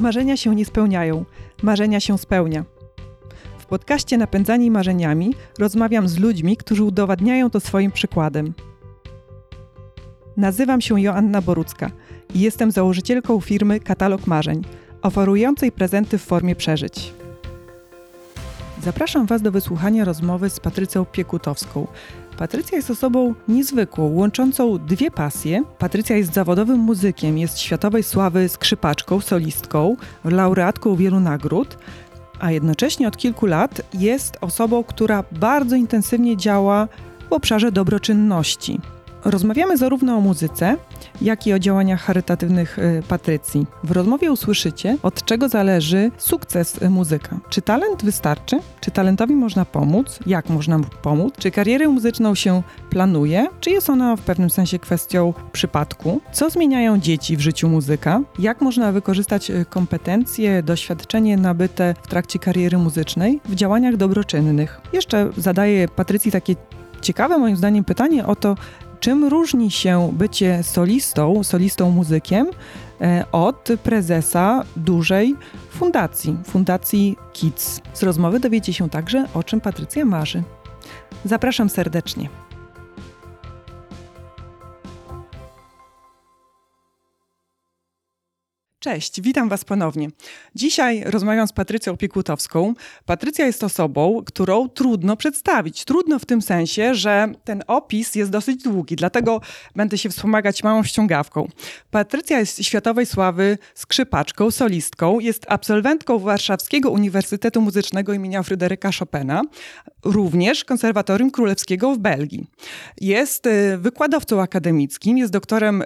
Marzenia się nie spełniają, marzenia się spełnia. W podcaście Napędzani Marzeniami rozmawiam z ludźmi, którzy udowadniają to swoim przykładem. Nazywam się Joanna Borucka i jestem założycielką firmy Katalog Marzeń, oferującej prezenty w formie przeżyć. Zapraszam Was do wysłuchania rozmowy z Patrycją Piekutowską. Patrycja jest osobą niezwykłą, łączącą dwie pasje. Patrycja jest zawodowym muzykiem, jest światowej sławy skrzypaczką, solistką, laureatką wielu nagród, a jednocześnie od kilku lat jest osobą, która bardzo intensywnie działa w obszarze dobroczynności. Rozmawiamy zarówno o muzyce, jak i o działaniach charytatywnych Patrycji. W rozmowie usłyszycie, od czego zależy sukces muzyka. Czy talent wystarczy? Czy talentowi można pomóc? Jak można mu pomóc? Czy karierę muzyczną się planuje? Czy jest ona w pewnym sensie kwestią przypadku? Co zmieniają dzieci w życiu muzyka? Jak można wykorzystać kompetencje, doświadczenie nabyte w trakcie kariery muzycznej w działaniach dobroczynnych? Jeszcze zadaję Patrycji takie ciekawe moim zdaniem pytanie o to, czym różni się bycie solistą muzykiem od prezesa dużej fundacji Kids. Z rozmowy dowiecie się także, o czym Patrycja marzy. Zapraszam serdecznie. Cześć, witam Was ponownie. Dzisiaj rozmawiam z Patrycją Piekutowską. Patrycja jest osobą, którą trudno przedstawić. Trudno w tym sensie, że ten opis jest dosyć długi, dlatego będę się wspomagać małą ściągawką. Patrycja jest światowej sławy skrzypaczką, solistką, jest absolwentką Warszawskiego Uniwersytetu Muzycznego imienia Fryderyka Chopina, również Konserwatorium Królewskiego w Belgii. Jest wykładowcą akademickim, jest doktorem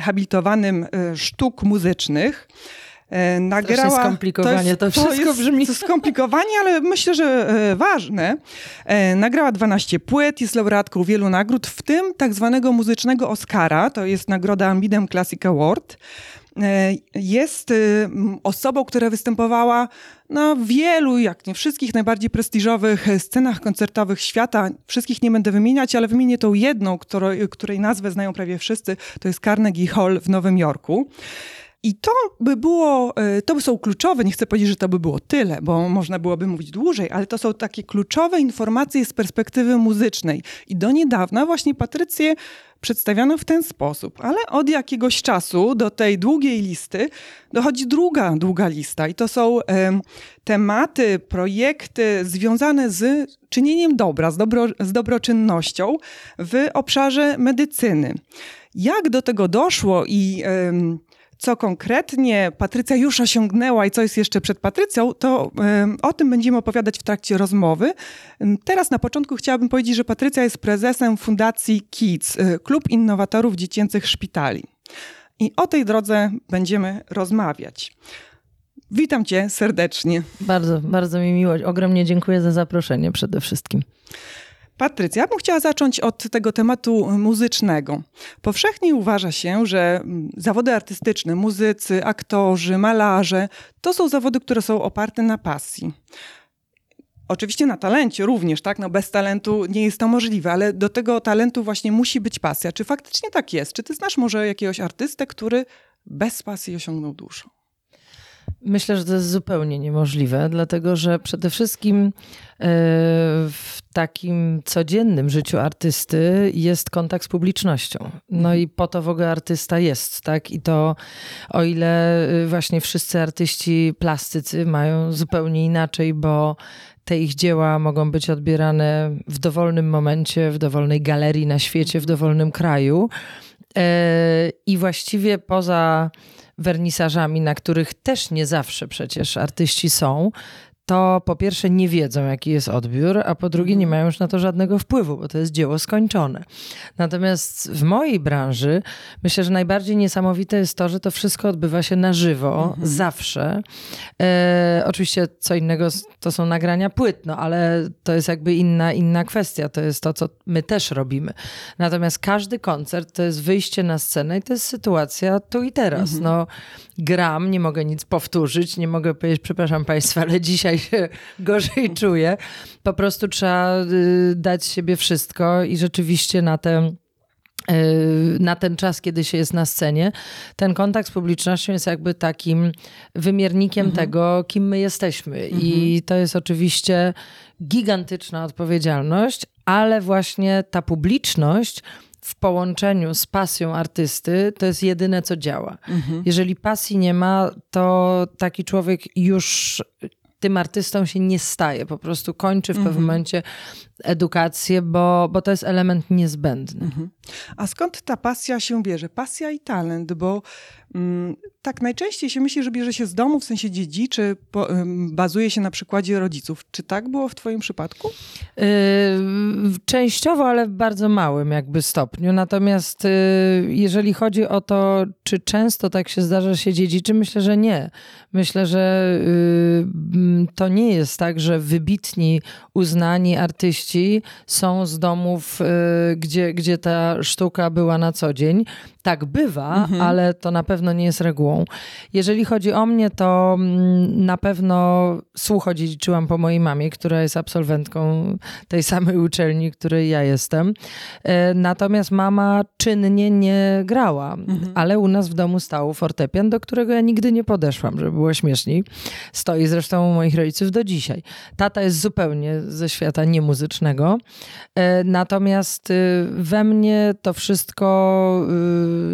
habilitowanym sztuk muzycznych. Nagrała, to skomplikowanie, to wszystko brzmi. To skomplikowanie, ale myślę, że ważne. Nagrała 12 płyt, jest laureatką wielu nagród, w tym tak zwanego muzycznego Oscara, to jest nagroda Midem Classic Award. Jest osobą, która występowała na wielu, jak nie wszystkich, najbardziej prestiżowych scenach koncertowych świata. Wszystkich nie będę wymieniać, ale wymienię tą jedną, której nazwę znają prawie wszyscy. To jest Carnegie Hall w Nowym Jorku. I to są kluczowe, nie chcę powiedzieć, że to by było tyle, bo można byłoby mówić dłużej, ale to są takie kluczowe informacje z perspektywy muzycznej. I do niedawna właśnie Patrycję przedstawiano w ten sposób, ale od jakiegoś czasu do tej długiej listy dochodzi druga długa lista i to są tematy, projekty związane z czynieniem dobra, z dobroczynnością w obszarze medycyny. Jak do tego doszło i co konkretnie Patrycja już osiągnęła i co jest jeszcze przed Patrycją, to o tym będziemy opowiadać w trakcie rozmowy. Teraz na początku chciałabym powiedzieć, że Patrycja jest prezesem Fundacji Kids, Klub Innowatorów Dziecięcych Szpitali. I o tej drodze będziemy rozmawiać. Witam Cię serdecznie. Bardzo, bardzo mi miło. Ogromnie dziękuję za zaproszenie przede wszystkim. Patrycja, ja bym chciała zacząć od tego tematu muzycznego. Powszechnie uważa się, że zawody artystyczne, muzycy, aktorzy, malarze, to są zawody, które są oparte na pasji. Oczywiście na talencie również, tak? No bez talentu nie jest to możliwe, ale do tego talentu właśnie musi być pasja. Czy faktycznie tak jest? Czy ty znasz może jakiegoś artystę, który bez pasji osiągnął dużo? Myślę, że to jest zupełnie niemożliwe, dlatego że przede wszystkim w takim codziennym życiu artysty jest kontakt z publicznością. No i po to w ogóle artysta jest, tak? I to o ile właśnie wszyscy artyści plastycy mają zupełnie inaczej, bo te ich dzieła mogą być odbierane w dowolnym momencie, w dowolnej galerii na świecie, w dowolnym kraju. I właściwie poza wernisażami, na których też nie zawsze przecież artyści są, to po pierwsze nie wiedzą, jaki jest odbiór, a po drugie nie mają już na to żadnego wpływu, bo to jest dzieło skończone. Natomiast w mojej branży myślę, że najbardziej niesamowite jest to, że to wszystko odbywa się na żywo, zawsze. Oczywiście co innego to są nagrania płyt, no ale to jest jakby inna kwestia. To jest to, co my też robimy. Natomiast każdy koncert to jest wyjście na scenę i to jest sytuacja tu i teraz. No gram, nie mogę nic powtórzyć, nie mogę powiedzieć, przepraszam Państwa, ale dzisiaj się gorzej czuję. Po prostu trzeba dać siebie wszystko i rzeczywiście na tę na ten czas, kiedy się jest na scenie, ten kontakt z publicznością jest jakby takim wymiernikiem tego, kim my jesteśmy. I to jest oczywiście gigantyczna odpowiedzialność, ale właśnie ta publiczność w połączeniu z pasją artysty to jest jedyne, co działa. Jeżeli pasji nie ma, to taki człowiek już tym artystą się nie staje. Po prostu kończy w pewnym momencie edukację, bo to jest element niezbędny. A skąd ta pasja się bierze? Pasja i talent, bo tak najczęściej się myśli, że bierze się z domu, w sensie dziedziczy, bazuje się na przykładzie rodziców. Czy tak było w twoim przypadku? Częściowo, ale w bardzo małym jakby stopniu. Natomiast jeżeli chodzi o to, czy często tak się zdarza, się dziedziczy, myślę, że nie. Myślę, że to nie jest tak, że wybitni, uznani artyści są z domów, gdzie ta sztuka była na co dzień. Tak bywa, ale to na pewno nie jest regułą. Jeżeli chodzi o mnie, to na pewno słucho dziedziczyłam po mojej mamie, która jest absolwentką tej samej uczelni, której ja jestem. Natomiast mama czynnie nie grała, ale u nas w domu stał fortepian, do którego ja nigdy nie podeszłam, żeby było śmieszniej. Stoi zresztą u moich rodziców do dzisiaj. Tata jest zupełnie ze świata niemuzycznego. Natomiast we mnie to wszystko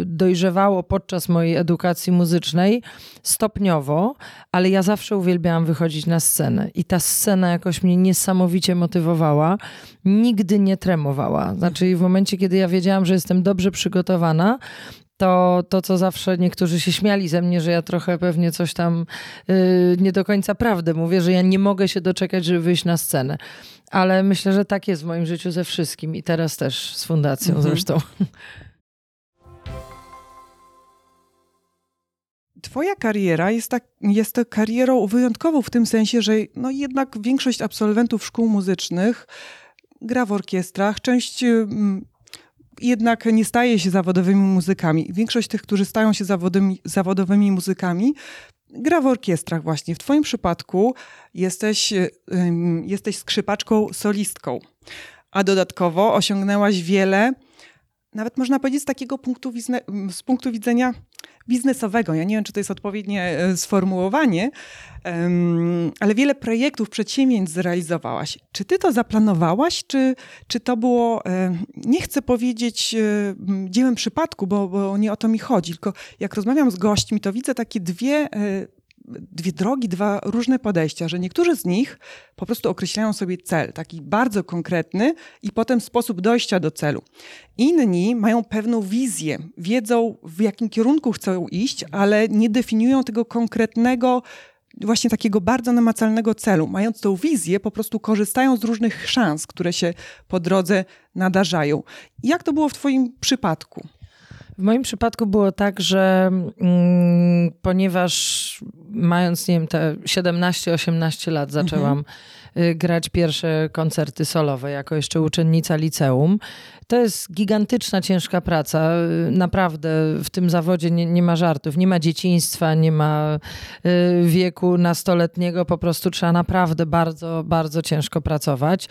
dojrzewało podczas mojej edukacji muzycznej stopniowo, ale ja zawsze uwielbiałam wychodzić na scenę i ta scena jakoś mnie niesamowicie motywowała. Nigdy nie tremowała. Znaczy w momencie, kiedy ja wiedziałam, że jestem dobrze przygotowana, to co zawsze niektórzy się śmiali ze mnie, że ja trochę pewnie coś tam nie do końca prawdę mówię, że ja nie mogę się doczekać, żeby wyjść na scenę. Ale myślę, że tak jest w moim życiu ze wszystkim i teraz też z fundacją zresztą. Twoja kariera jest karierą wyjątkową w tym sensie, że no jednak większość absolwentów szkół muzycznych gra w orkiestrach. Część jednak nie staje się zawodowymi muzykami. Większość tych, którzy stają się zawodowymi muzykami, gra w orkiestrach właśnie. W twoim przypadku jesteś skrzypaczką, solistką, a dodatkowo osiągnęłaś wiele, nawet można powiedzieć z punktu widzenia biznesowego. Ja nie wiem, czy to jest odpowiednie sformułowanie, ale wiele projektów, przedsięwzięć zrealizowałaś. Czy ty to zaplanowałaś, czy to było, nie chcę powiedzieć dziełem przypadku, bo nie o to mi chodzi, tylko jak rozmawiam z gośćmi, to widzę takie dwie drogi, dwa różne podejścia, że niektórzy z nich po prostu określają sobie cel, taki bardzo konkretny i potem sposób dojścia do celu. Inni mają pewną wizję, wiedzą w jakim kierunku chcą iść, ale nie definiują tego konkretnego, właśnie takiego bardzo namacalnego celu. Mając tą wizję, po prostu korzystają z różnych szans, które się po drodze nadarzają. Jak to było w twoim przypadku? W moim przypadku było tak, że ponieważ mając, nie wiem, te 17-18 lat zaczęłam grać pierwsze koncerty solowe jako jeszcze uczennica liceum. To jest gigantyczna, ciężka praca. Naprawdę w tym zawodzie nie ma żartów, nie ma dzieciństwa, nie ma wieku nastoletniego. Po prostu trzeba naprawdę bardzo, bardzo ciężko pracować,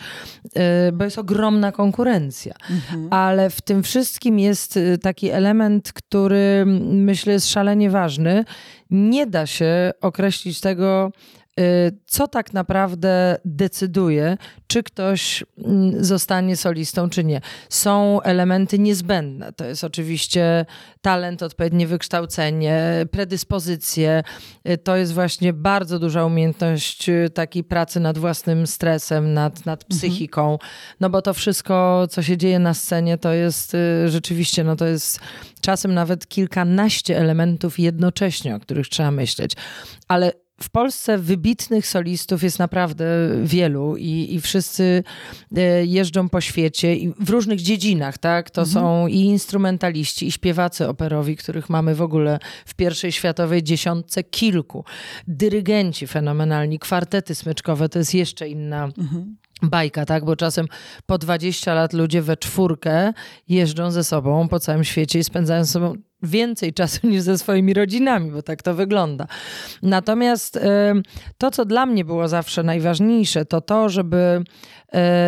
bo jest ogromna konkurencja. Ale w tym wszystkim jest taki element, który myślę jest szalenie ważny. Nie da się określić tego, co tak naprawdę decyduje, czy ktoś zostanie solistą, czy nie. Są elementy niezbędne. To jest oczywiście talent, odpowiednie wykształcenie, predyspozycje. To jest właśnie bardzo duża umiejętność takiej pracy nad własnym stresem, nad psychiką. No bo to wszystko, co się dzieje na scenie, to jest rzeczywiście, no to jest czasem nawet kilkanaście elementów jednocześnie, o których trzeba myśleć. Ale w Polsce wybitnych solistów jest naprawdę wielu i wszyscy jeżdżą po świecie i w różnych dziedzinach, tak? To są i instrumentaliści, i śpiewacy operowi, których mamy w ogóle w pierwszej światowej dziesiątce kilku. Dyrygenci fenomenalni, kwartety smyczkowe, to jest jeszcze inna bajka, tak? Bo czasem po 20 lat ludzie we czwórkę jeżdżą ze sobą po całym świecie i spędzają ze sobą więcej czasu niż ze swoimi rodzinami, bo tak to wygląda. Natomiast to, co dla mnie było zawsze najważniejsze, to to, żeby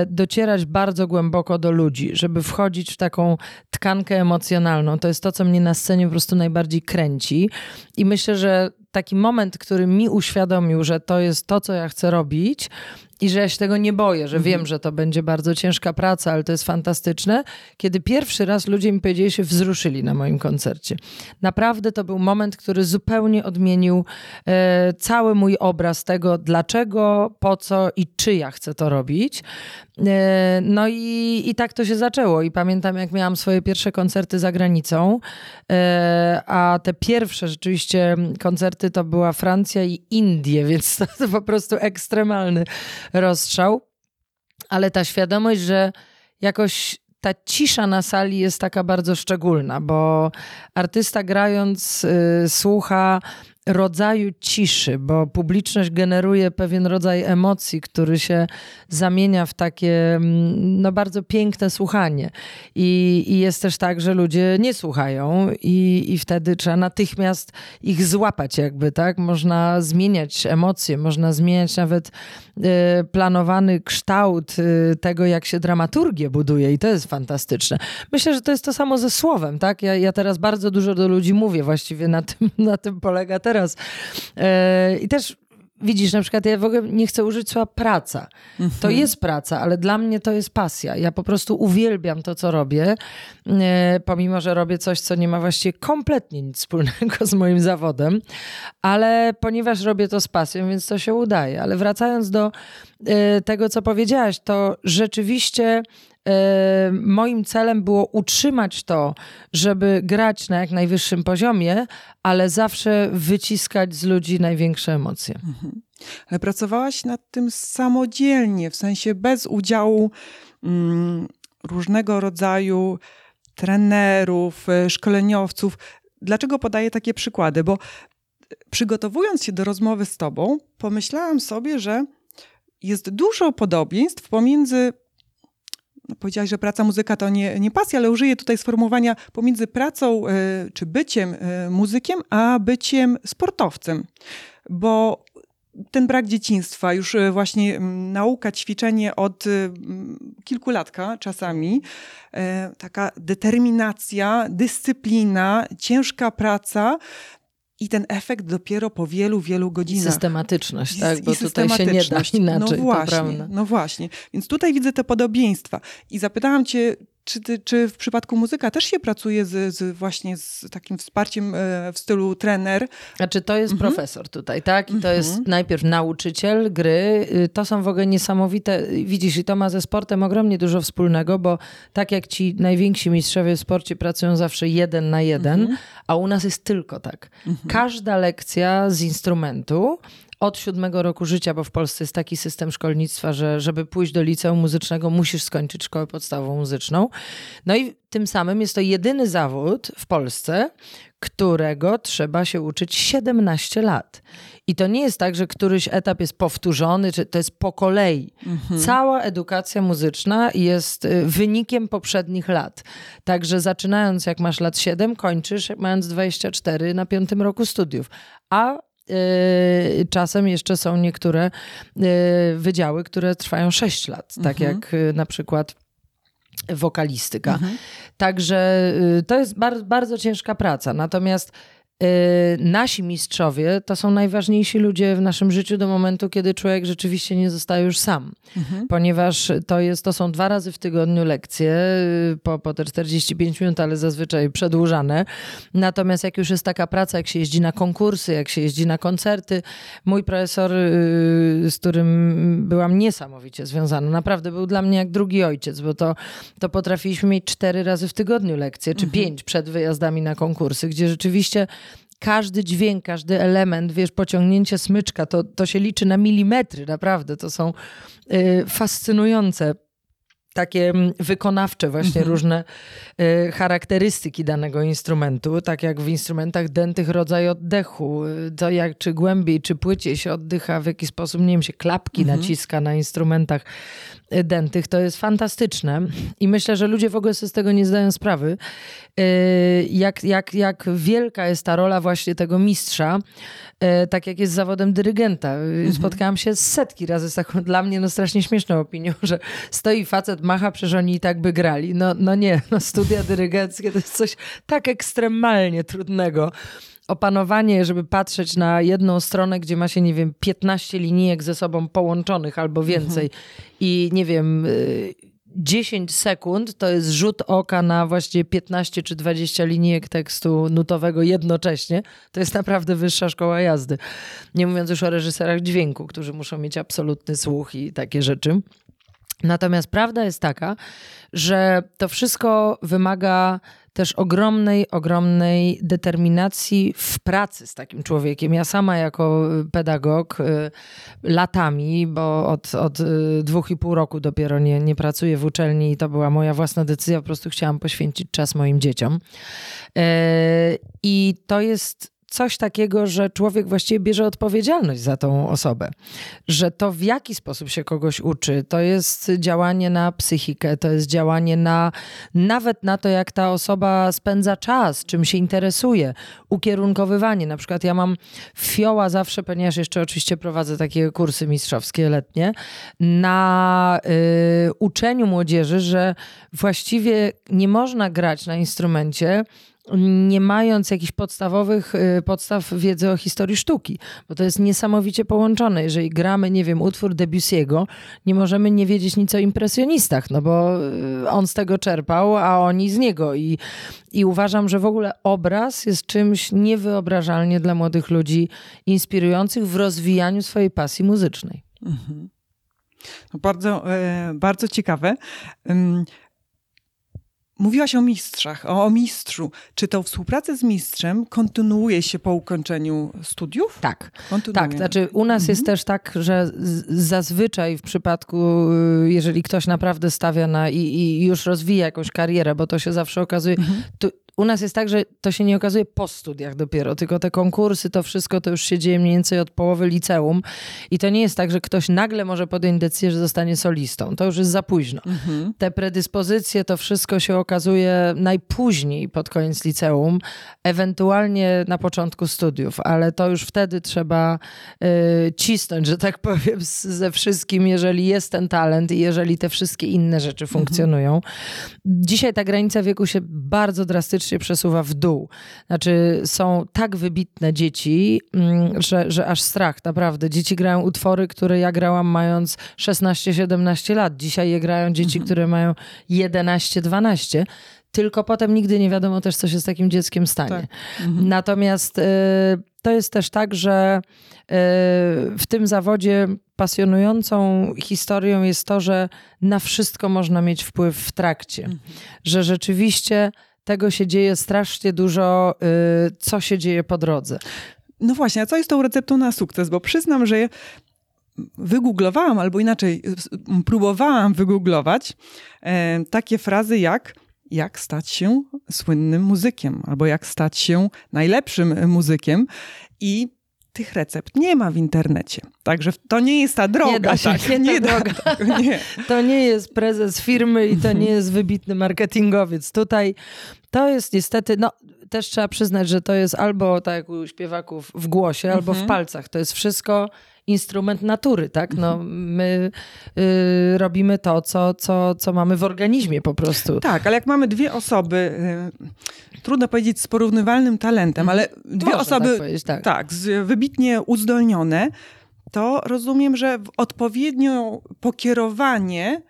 docierać bardzo głęboko do ludzi, żeby wchodzić w taką tkankę emocjonalną. To jest to, co mnie na scenie po prostu najbardziej kręci. I myślę, że taki moment, który mi uświadomił, że to jest to, co ja chcę robić i że ja się tego nie boję, że wiem, że to będzie bardzo ciężka praca, ale to jest fantastyczne. Kiedy pierwszy raz ludzie mi powiedzieli, że się wzruszyli na moim koncercie. Naprawdę to był moment, który zupełnie odmienił cały mój obraz tego, dlaczego, po co i czy ja chcę to robić. No i tak to się zaczęło. I pamiętam, jak miałam swoje pierwsze koncerty za granicą, a te pierwsze rzeczywiście koncerty to była Francja i Indie, więc to po prostu ekstremalny rozstrzał. Ale ta świadomość, że jakoś ta cisza na sali jest taka bardzo szczególna, bo artysta grając słucha rodzaju ciszy, bo publiczność generuje pewien rodzaj emocji, który się zamienia w takie no, bardzo piękne słuchanie. I jest też tak, że ludzie nie słuchają i wtedy trzeba natychmiast ich złapać jakby, tak? Można zmieniać emocje, można zmieniać nawet planowany kształt tego, jak się dramaturgię buduje i to jest fantastyczne. Myślę, że to jest to samo ze słowem, tak? Ja teraz bardzo dużo do ludzi mówię, właściwie na tym polega teraz. I też widzisz, na przykład ja w ogóle nie chcę użyć słowa praca. To jest praca, ale dla mnie to jest pasja. Ja po prostu uwielbiam to, co robię, pomimo, że robię coś, co nie ma właściwie kompletnie nic wspólnego z moim zawodem, ale ponieważ robię to z pasją, więc to się udaje. Ale wracając do tego, co powiedziałaś, to rzeczywiście moim celem było utrzymać to, żeby grać na jak najwyższym poziomie, ale zawsze wyciskać z ludzi największe emocje. Mhm. Ale pracowałaś nad tym samodzielnie, w sensie bez udziału różnego rodzaju trenerów, szkoleniowców. Dlaczego podaję takie przykłady? Bo przygotowując się do rozmowy z tobą, pomyślałam sobie, że jest dużo podobieństw pomiędzy, powiedziałaś, że praca, muzyka to nie pasja, ale użyję tutaj sformułowania pomiędzy pracą czy byciem muzykiem, a byciem sportowcem. Bo ten brak dzieciństwa, już właśnie nauka, ćwiczenie od kilkulatka czasami, taka determinacja, dyscyplina, ciężka praca i ten efekt dopiero po wielu, wielu godzinach. Systematyczność, tak? Bo tutaj się nie da inaczej. No właśnie. Więc tutaj widzę te podobieństwa. I zapytałam cię, czy w przypadku muzyka też się pracuje właśnie z takim wsparciem w stylu trener? Znaczy to jest profesor tutaj, tak? I to jest najpierw nauczyciel gry. To są w ogóle niesamowite, widzisz, i to ma ze sportem ogromnie dużo wspólnego, bo tak jak ci najwięksi mistrzowie w sporcie pracują zawsze 1 na 1, a u nas jest tylko tak. Każda lekcja z instrumentu od 7 roku życia, bo w Polsce jest taki system szkolnictwa, że żeby pójść do liceum muzycznego, musisz skończyć szkołę podstawową muzyczną. No i tym samym jest to jedyny zawód w Polsce, którego trzeba się uczyć 17 lat. I to nie jest tak, że któryś etap jest powtórzony, czy to jest po kolei. Cała edukacja muzyczna jest wynikiem poprzednich lat. Także zaczynając jak masz lat 7, kończysz mając 24 na 5 roku studiów. A czasem jeszcze są niektóre wydziały, które trwają 6 lat, tak jak na przykład wokalistyka. Także to jest bardzo, bardzo ciężka praca. Natomiast nasi mistrzowie to są najważniejsi ludzie w naszym życiu do momentu, kiedy człowiek rzeczywiście nie zostaje już sam. Ponieważ to są 2 razy w tygodniu lekcje, po te 45 minut, ale zazwyczaj przedłużane. Natomiast jak już jest taka praca, jak się jeździ na konkursy, jak się jeździ na koncerty. Mój profesor, z którym byłam niesamowicie związana, naprawdę był dla mnie jak drugi ojciec, bo to potrafiliśmy mieć 4 razy w tygodniu lekcje, czy 5 przed wyjazdami na konkursy, gdzie rzeczywiście każdy dźwięk, każdy element, wiesz, pociągnięcie smyczka, to się liczy na milimetry, naprawdę. To są fascynujące, takie wykonawcze właśnie różne charakterystyki danego instrumentu, tak jak w instrumentach dętych rodzaj oddechu, to jak czy głębiej, czy płyciej się oddycha, w jaki sposób, nie wiem, się klapki naciska na instrumentach dentych. To jest fantastyczne i myślę, że ludzie w ogóle sobie z tego nie zdają sprawy, jak wielka jest ta rola właśnie tego mistrza, tak jak jest z zawodem dyrygenta. Spotkałam się setki razy z taką dla mnie strasznie śmieszną opinią, że stoi facet, macha, przecież oni i tak by grali. No nie, studia dyrygenckie to jest coś tak ekstremalnie trudnego. Opanowanie, żeby patrzeć na jedną stronę, gdzie ma się, nie wiem, 15 linijek ze sobą połączonych albo więcej i nie wiem, 10 sekund to jest rzut oka na właśnie 15 czy 20 linijek tekstu nutowego jednocześnie. To jest naprawdę wyższa szkoła jazdy. Nie mówiąc już o reżyserach dźwięku, którzy muszą mieć absolutny słuch i takie rzeczy. Natomiast prawda jest taka, że to wszystko wymaga też ogromnej determinacji w pracy z takim człowiekiem. Ja sama jako pedagog latami, bo od 2,5 roku dopiero nie pracuję w uczelni i to była moja własna decyzja, po prostu chciałam poświęcić czas moim dzieciom. I to jest coś takiego, że człowiek właściwie bierze odpowiedzialność za tą osobę. Że to, w jaki sposób się kogoś uczy, to jest działanie na psychikę, to jest działanie nawet na to, jak ta osoba spędza czas, czym się interesuje, ukierunkowywanie. Na przykład ja mam fioła zawsze, ponieważ jeszcze oczywiście prowadzę takie kursy mistrzowskie letnie, na uczeniu młodzieży, że właściwie nie można grać na instrumencie, nie mając jakichś podstawowych podstaw wiedzy o historii sztuki, bo to jest niesamowicie połączone. Jeżeli gramy, nie wiem, utwór Debussy'ego, nie możemy nie wiedzieć nic o impresjonistach, no bo on z tego czerpał, a oni z niego. I uważam, że w ogóle obraz jest czymś niewyobrażalnie dla młodych ludzi inspirujących w rozwijaniu swojej pasji muzycznej. Mhm. No bardzo, bardzo ciekawe. Mówiłaś o mistrzach, o mistrzu. Czy tą współpracę z mistrzem kontynuuje się po ukończeniu studiów? Tak. Znaczy u nas jest też tak, że zazwyczaj w przypadku, jeżeli ktoś naprawdę stawia na i już rozwija jakąś karierę, bo to się zawsze okazuje... U nas jest tak, że to się nie okazuje po studiach dopiero, tylko te konkursy, to wszystko to już się dzieje mniej więcej od połowy liceum i to nie jest tak, że ktoś nagle może podjąć decyzję, że zostanie solistą. To już jest za późno. Te predyspozycje, to wszystko się okazuje najpóźniej pod koniec liceum, ewentualnie na początku studiów, ale to już wtedy trzeba cisnąć, że tak powiem, ze wszystkim, jeżeli jest ten talent i jeżeli te wszystkie inne rzeczy funkcjonują. Dzisiaj ta granica wieku się bardzo drastycznie przesuwa w dół. Znaczy są tak wybitne dzieci, że aż strach, naprawdę. Dzieci grają utwory, które ja grałam mając 16-17 lat. Dzisiaj je grają dzieci, które mają 11-12. Tylko potem nigdy nie wiadomo też, co się z takim dzieckiem stanie. Tak. Natomiast to jest też tak, że w tym zawodzie pasjonującą historią jest to, że na wszystko można mieć wpływ w trakcie. Że rzeczywiście tego się dzieje strasznie dużo, co się dzieje po drodze. No właśnie, a co jest tą receptą na sukces? Bo przyznam, że wygooglowałam, albo inaczej próbowałam wygooglować takie frazy jak stać się słynnym muzykiem, albo jak stać się najlepszym muzykiem i tych recept nie ma w internecie. Także to nie jest ta droga. Nie da się. To nie jest prezes firmy i to nie jest wybitny marketingowiec. Tutaj to jest niestety, też trzeba przyznać, że to jest albo tak jak u śpiewaków w głosie, albo w palcach. To jest wszystko instrument natury, tak? My robimy to, co mamy w organizmie po prostu. Tak, ale jak mamy dwie osoby, trudno powiedzieć z porównywalnym talentem, ale dwie osoby tak powiedzieć, tak, wybitnie uzdolnione, to rozumiem, że odpowiednie pokierowanie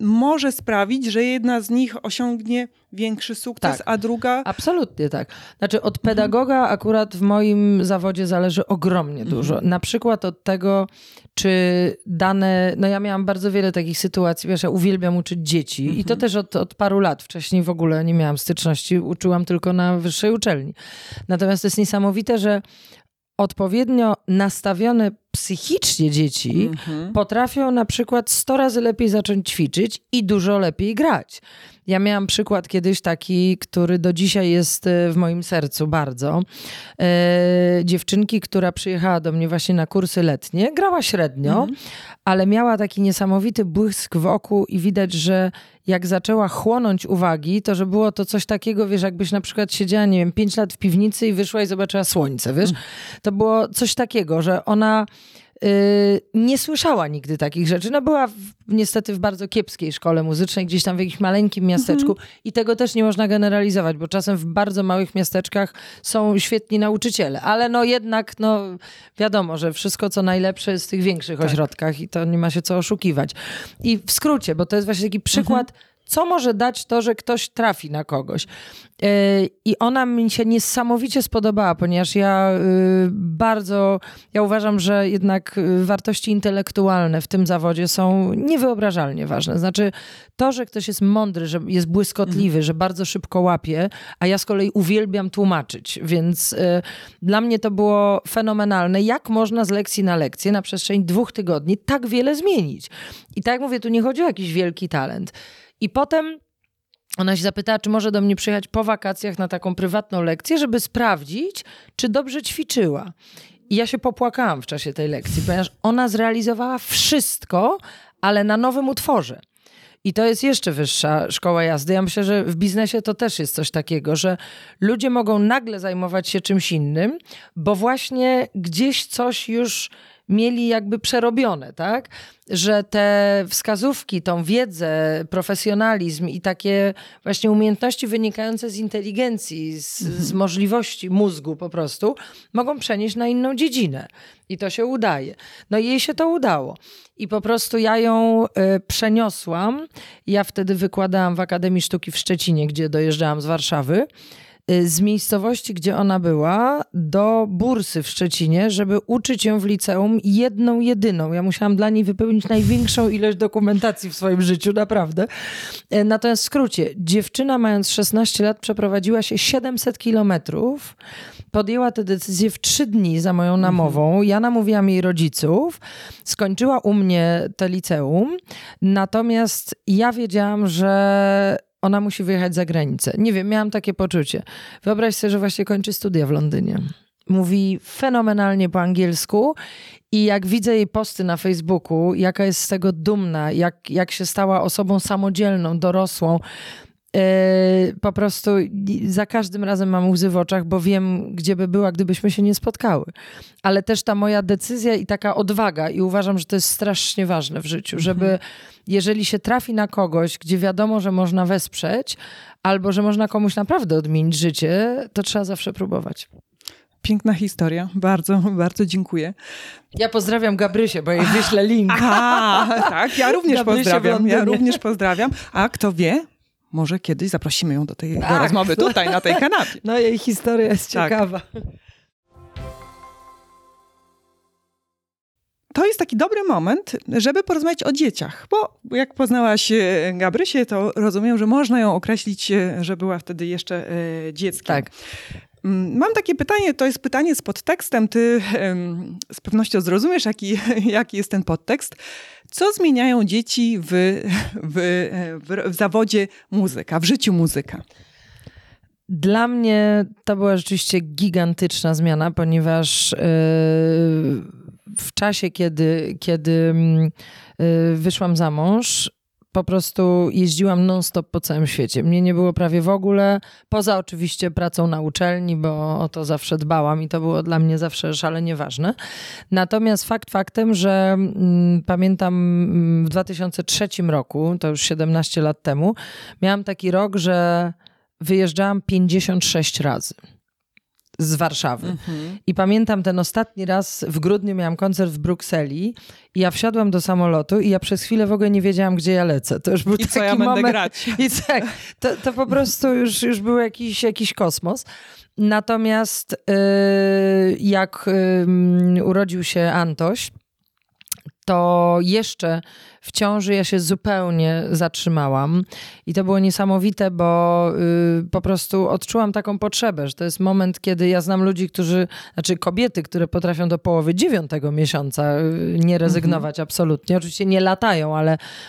może sprawić, że jedna z nich osiągnie większy sukces, a druga... Absolutnie tak. Znaczy od pedagoga akurat w moim zawodzie zależy ogromnie dużo. Na przykład od tego, czy dane... ja miałam bardzo wiele takich sytuacji, wiesz, ja uwielbiam uczyć dzieci i to też od paru lat. Wcześniej w ogóle nie miałam styczności, uczyłam tylko na wyższej uczelni. Natomiast to jest niesamowite, że odpowiednio nastawione psychicznie dzieci potrafią na przykład 100 razy lepiej zacząć ćwiczyć i dużo lepiej grać. Ja miałam przykład kiedyś taki, który do dzisiaj jest w moim sercu bardzo. Dziewczynki, która przyjechała do mnie właśnie na kursy letnie, grała średnio, ale miała taki niesamowity błysk w oku i widać, że jak zaczęła chłonąć uwagi, to że było to coś takiego, wiesz, jakbyś na przykład siedziała, nie wiem, 5 lat w piwnicy i wyszła i zobaczyła słońce, wiesz. To było coś takiego, że ona... nie słyszała nigdy takich rzeczy. No była niestety w bardzo kiepskiej szkole muzycznej, gdzieś tam w jakimś maleńkim miasteczku i tego też nie można generalizować, bo czasem w bardzo małych miasteczkach są świetni nauczyciele, ale no jednak no, wiadomo, że wszystko co najlepsze jest w tych większych ośrodkach i to nie ma się co oszukiwać. I w skrócie, bo to jest właśnie taki przykład, co może dać to, że ktoś trafi na kogoś. I ona mi się niesamowicie spodobała, ponieważ ja uważam, że jednak wartości intelektualne w tym zawodzie są niewyobrażalnie ważne. Znaczy to, że ktoś jest mądry, że jest błyskotliwy, że bardzo szybko łapie, a ja z kolei uwielbiam tłumaczyć, więc dla mnie to było fenomenalne, jak można z lekcji na lekcję na przestrzeni 2 tygodni tak wiele zmienić. I tak jak mówię, tu nie chodzi o jakiś wielki talent. I potem ona się zapytała, czy może do mnie przyjechać po wakacjach na taką prywatną lekcję, żeby sprawdzić, czy dobrze ćwiczyła. I ja się popłakałam w czasie tej lekcji, ponieważ ona zrealizowała wszystko, ale na nowym utworze. I to jest jeszcze wyższa szkoła jazdy. Ja myślę, że w biznesie to też jest coś takiego, że ludzie mogą nagle zajmować się czymś innym, bo właśnie gdzieś coś już... mieli jakby przerobione, tak? Że te wskazówki, tą wiedzę, profesjonalizm i takie właśnie umiejętności wynikające z inteligencji, z możliwości mózgu po prostu, mogą przenieść na inną dziedzinę. I to się udaje. No i jej się to udało. I po prostu ja ją przeniosłam. Ja wtedy wykładałam w Akademii Sztuki w Szczecinie, gdzie dojeżdżałam z Warszawy. Z miejscowości, gdzie ona była, do Bursy w Szczecinie, żeby uczyć ją w liceum jedną, jedyną. Ja musiałam dla niej wypełnić największą ilość dokumentacji w swoim życiu, naprawdę. Natomiast w skrócie, dziewczyna mając 16 lat przeprowadziła się 700 kilometrów, podjęła tę decyzję w 3 dni za moją namową. Ja namówiłam jej rodziców, skończyła u mnie to liceum, natomiast ja wiedziałam, że ona musi wyjechać za granicę. Nie wiem, miałam takie poczucie. Wyobraź sobie, że właśnie kończy studia w Londynie. Mówi fenomenalnie po angielsku i jak widzę jej posty na Facebooku, jaka jest z tego dumna, jak się stała osobą samodzielną, dorosłą, po prostu za każdym razem mam łzy w oczach, bo wiem, gdzie by była, gdybyśmy się nie spotkały. Ale też ta moja decyzja i taka odwaga i uważam, że to jest strasznie ważne w życiu, żeby jeżeli się trafi na kogoś, gdzie wiadomo, że można wesprzeć albo że można komuś naprawdę odmienić życie, to trzeba zawsze próbować. Piękna historia. Bardzo, bardzo dziękuję. Ja pozdrawiam Gabrysię, bo jej wyślę link. Tak, ja również pozdrawiam. Ja również pozdrawiam. A kto wie... Może kiedyś zaprosimy ją do tej do rozmowy tutaj, na tej kanapie. No jej historia jest ciekawa. To jest taki dobry moment, żeby porozmawiać o dzieciach, bo jak poznałaś Gabrysię, to rozumiem, że można ją określić, że była wtedy jeszcze dzieckiem. Tak. Mam takie pytanie, to jest pytanie z podtekstem. Ty z pewnością zrozumiesz, jaki jest ten podtekst. Co zmieniają dzieci w zawodzie muzyka, w życiu muzyka? Dla mnie to była rzeczywiście gigantyczna zmiana, ponieważ w czasie, kiedy wyszłam za mąż, po prostu jeździłam non-stop po całym świecie. Mnie nie było prawie w ogóle, poza oczywiście pracą na uczelni, bo o to zawsze dbałam i to było dla mnie zawsze szalenie ważne. Natomiast fakt faktem, że pamiętam w 2003 roku, to już 17 lat temu, miałam taki rok, że wyjeżdżałam 56 razy z Warszawy. I pamiętam ten ostatni raz w grudniu miałam koncert w Brukseli i ja wsiadłam do samolotu i ja przez chwilę w ogóle nie wiedziałam, gdzie ja lecę. To już był taki moment. I co ja będę grać. I tak, to po prostu już był jakiś kosmos. Natomiast jak urodził się Antoś, to jeszcze w ciąży ja się zupełnie zatrzymałam. I to było niesamowite, bo po prostu odczułam taką potrzebę, że to jest moment, kiedy ja znam ludzi, którzy, znaczy kobiety, które potrafią do połowy 9 miesiąca nie rezygnować absolutnie. Oczywiście nie latają,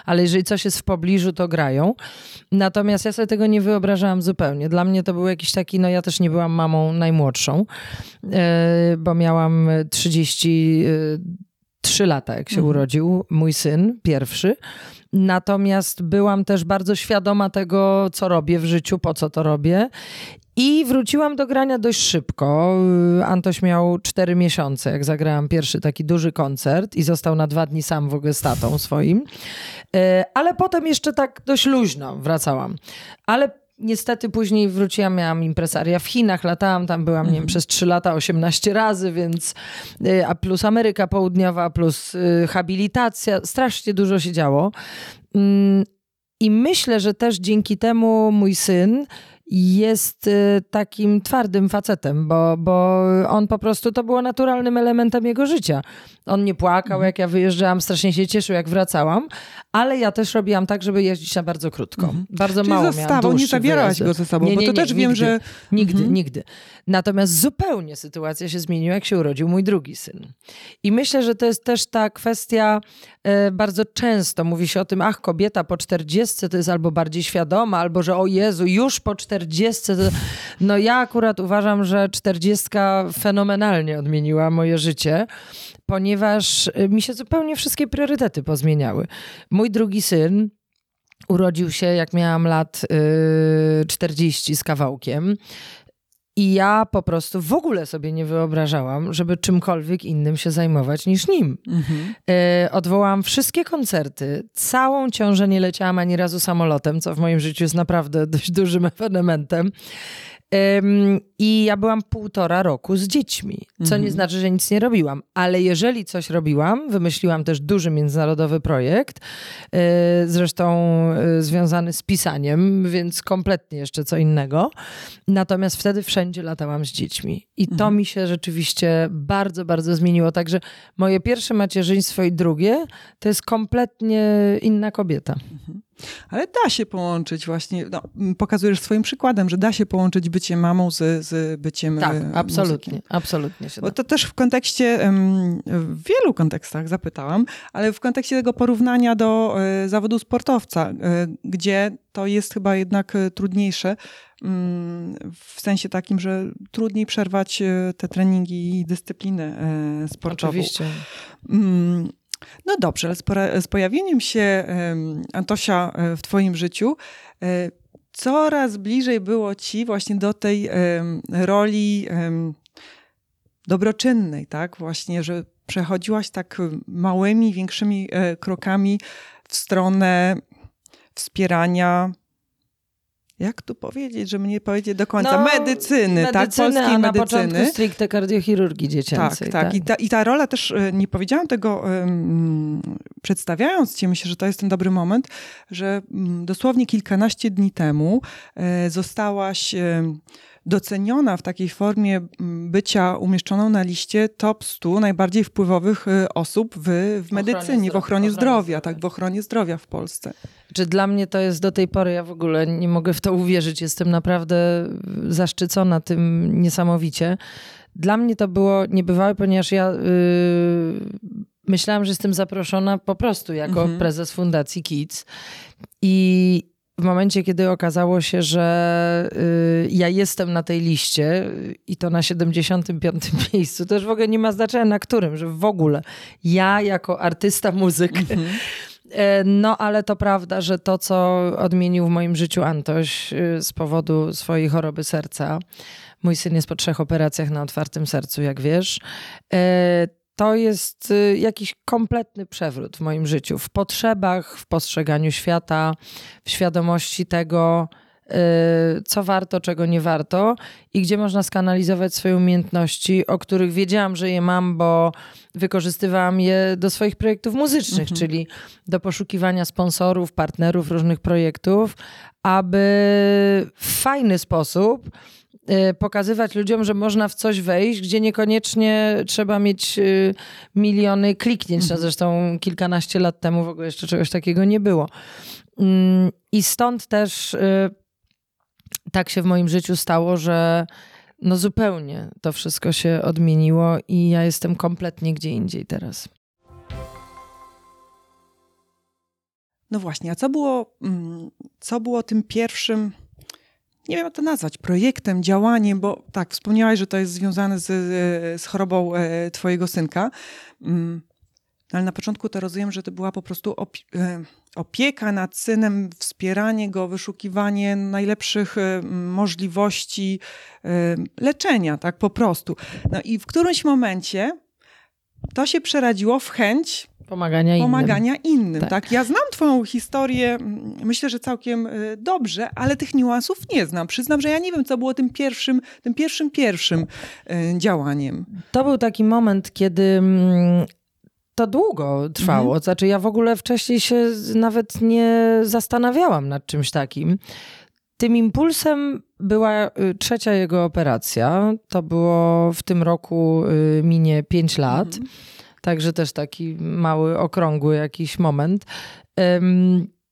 ale jeżeli coś jest w pobliżu, to grają. Natomiast ja sobie tego nie wyobrażałam zupełnie. Dla mnie to był jakiś taki, no ja też nie byłam mamą najmłodszą, bo miałam 33 lata, jak się urodził mój syn pierwszy. Natomiast byłam też bardzo świadoma tego, co robię w życiu, po co to robię. I wróciłam do grania dość szybko. Antoś miał 4 miesiące, jak zagrałam pierwszy taki duży koncert i został na 2 dni sam w ogóle z tatą swoim. Ale potem jeszcze tak dość luźno wracałam. Ale niestety później wróciłam, miałam impresaria w Chinach, latałam tam, byłam, nie wiem, przez 3 lata 18 razy, więc a plus Ameryka Południowa, plus habilitacja, strasznie dużo się działo. I myślę, że też dzięki temu mój syn jest takim twardym facetem, bo on po prostu, to było naturalnym elementem jego życia. On nie płakał, jak ja wyjeżdżałam, strasznie się cieszył, jak wracałam, ale ja też robiłam tak, żeby jeździć na bardzo krótko. Bardzo czyli mało miałam dłuższych. Nie zabierałaś go ze sobą, nie, bo to nie, też nigdy, wiem, że... Nigdy. Natomiast zupełnie sytuacja się zmieniła, jak się urodził mój drugi syn. I myślę, że to jest też ta kwestia, bardzo często mówi się o tym, ach, kobieta po 40 to jest albo bardziej świadoma, albo że o Jezu, już po 40. No ja akurat uważam, że 40 fenomenalnie odmieniła moje życie, ponieważ mi się zupełnie wszystkie priorytety pozmieniały. Mój drugi syn urodził się, jak miałam lat 40 z kawałkiem. I ja po prostu w ogóle sobie nie wyobrażałam, żeby czymkolwiek innym się zajmować niż nim. Odwołałam wszystkie koncerty, całą ciążę nie leciałam ani razu samolotem, co w moim życiu jest naprawdę dość dużym ewenementem. I ja byłam 1,5 roku z dziećmi, co nie znaczy, że nic nie robiłam, ale jeżeli coś robiłam, wymyśliłam też duży międzynarodowy projekt, zresztą związany z pisaniem, więc kompletnie jeszcze co innego, natomiast wtedy wszędzie latałam z dziećmi i to mi się rzeczywiście bardzo, bardzo zmieniło, także moje pierwsze macierzyństwo i drugie to jest kompletnie inna kobieta. Ale da się połączyć właśnie, no, pokazujesz swoim przykładem, że da się połączyć bycie mamą z byciem tak, absolutnie, muzykiem. Absolutnie się da. Bo to też w kontekście, w wielu kontekstach zapytałam, ale w kontekście tego porównania do zawodu sportowca, gdzie to jest chyba jednak trudniejsze, w sensie takim, że trudniej przerwać te treningi i dyscyplinę sportową. Oczywiście. No dobrze, ale z pojawieniem się Antosia w twoim życiu coraz bliżej było ci właśnie do tej roli dobroczynnej, tak? Właśnie, że przechodziłaś tak małymi, większymi krokami w stronę wspierania... Jak tu powiedzieć, żeby nie powiedzieć do końca? No, medycyny, tak? Polskiej medycyny. A na początku stricte kardiochirurgii dziecięcej. Tak. I ta rola też, nie powiedziałam tego przedstawiając cię, myślę, że to jest ten dobry moment, że dosłownie kilkanaście dni temu zostałaś doceniona w takiej formie bycia umieszczoną na liście top 100 najbardziej wpływowych osób w medycynie, w ochronie zdrowia w Polsce. Czy dla mnie to jest do tej pory, ja w ogóle nie mogę w to uwierzyć, jestem naprawdę zaszczycona tym niesamowicie. Dla mnie to było niebywałe, ponieważ ja myślałam, że jestem zaproszona po prostu jako prezes Fundacji Kids i w momencie, kiedy okazało się, że ja jestem na tej liście i to na 75. miejscu, to już w ogóle nie ma znaczenia na którym, że w ogóle ja jako artysta muzyki, no ale to prawda, że to, co odmienił w moim życiu Antoś z powodu swojej choroby serca, mój syn jest po 3 operacjach na otwartym sercu, jak wiesz, to jest jakiś kompletny przewrót w moim życiu, w potrzebach, w postrzeganiu świata, w świadomości tego, co warto, czego nie warto i gdzie można skanalizować swoje umiejętności, o których wiedziałam, że je mam, bo wykorzystywałam je do swoich projektów muzycznych, czyli do poszukiwania sponsorów, partnerów różnych projektów, aby w fajny sposób pokazywać ludziom, że można w coś wejść, gdzie niekoniecznie trzeba mieć miliony kliknięć. No zresztą kilkanaście lat temu w ogóle jeszcze czegoś takiego nie było. I stąd też tak się w moim życiu stało, że no zupełnie to wszystko się odmieniło i ja jestem kompletnie gdzie indziej teraz. No właśnie, a co było tym pierwszym, nie wiem jak to nazwać, projektem, działaniem, bo tak, wspomniałaś, że to jest związane z chorobą twojego synka, ale na początku to rozumiem, że to była po prostu opieka nad synem, wspieranie go, wyszukiwanie najlepszych możliwości leczenia, tak po prostu. No i w którymś momencie to się przeradziło w chęć pomagania innym. Tak? Ja znam twoją historię, myślę, że całkiem dobrze, ale tych niuansów nie znam. Przyznam, że ja nie wiem, co było tym pierwszym działaniem. To był taki moment, kiedy to długo trwało. Mhm. Znaczy ja w ogóle wcześniej się nawet nie zastanawiałam nad czymś takim. Tym impulsem była trzecia jego operacja. To było w tym roku minie 5 lat. Mhm. Także też taki mały, okrągły jakiś moment.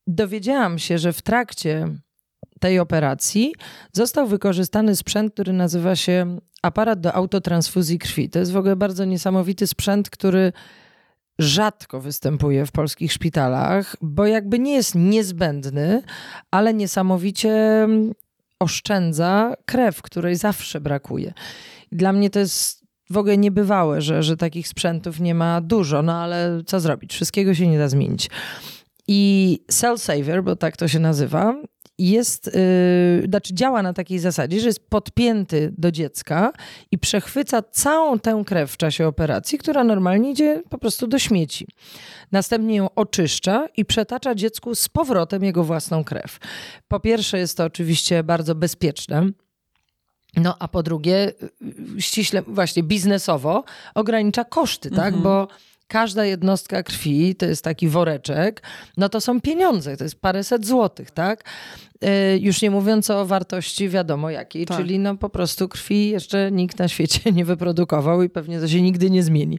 Dowiedziałam się, że w trakcie tej operacji został wykorzystany sprzęt, który nazywa się aparat do autotransfuzji krwi. To jest w ogóle bardzo niesamowity sprzęt, który rzadko występuje w polskich szpitalach, bo jakby nie jest niezbędny, ale niesamowicie oszczędza krew, której zawsze brakuje. Dla mnie to jest w ogóle niebywałe, że takich sprzętów nie ma dużo, no ale co zrobić? Wszystkiego się nie da zmienić. I Cell Saver, bo tak to się nazywa, jest, znaczy działa na takiej zasadzie, że jest podpięty do dziecka i przechwyca całą tę krew w czasie operacji, która normalnie idzie po prostu do śmieci. Następnie ją oczyszcza i przetacza dziecku z powrotem jego własną krew. Po pierwsze jest to oczywiście bardzo bezpieczne, no a po drugie ściśle właśnie biznesowo ogranicza koszty, tak? Mhm. Bo każda jednostka krwi, to jest taki woreczek, no to są pieniądze, to jest paręset złotych, tak? Już nie mówiąc o wartości wiadomo jakiej, tak. Czyli no po prostu krwi jeszcze nikt na świecie nie wyprodukował i pewnie to się nigdy nie zmieni.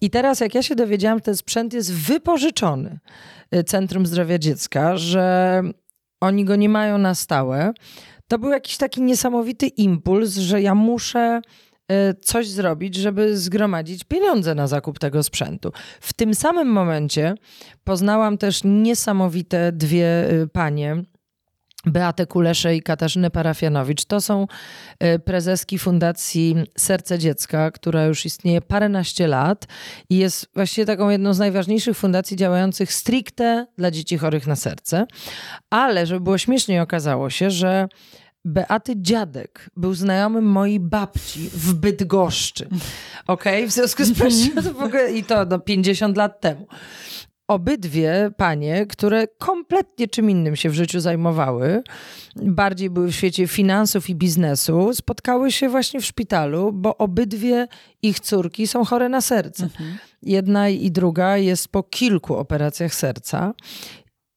I teraz jak ja się dowiedziałam, ten sprzęt jest wypożyczony Centrum Zdrowia Dziecka, że oni go nie mają na stałe. To był jakiś taki niesamowity impuls, że ja muszę coś zrobić, żeby zgromadzić pieniądze na zakup tego sprzętu. W tym samym momencie poznałam też niesamowite dwie panie, Beatę Kuleszę i Katarzynę Parafianowicz. To są prezeski Fundacji Serce Dziecka, która już istnieje paręnaście lat i jest właściwie taką jedną z najważniejszych fundacji działających stricte dla dzieci chorych na serce. Ale, żeby było śmieszniej, okazało się, że Beaty dziadek był znajomym mojej babci w Bydgoszczy. Okej? W związku z tym, i to 50 lat temu. Obydwie panie, które kompletnie czym innym się w życiu zajmowały, bardziej były w świecie finansów i biznesu, spotkały się właśnie w szpitalu, bo obydwie ich córki są chore na serce. Mhm. Jedna i druga jest po kilku operacjach serca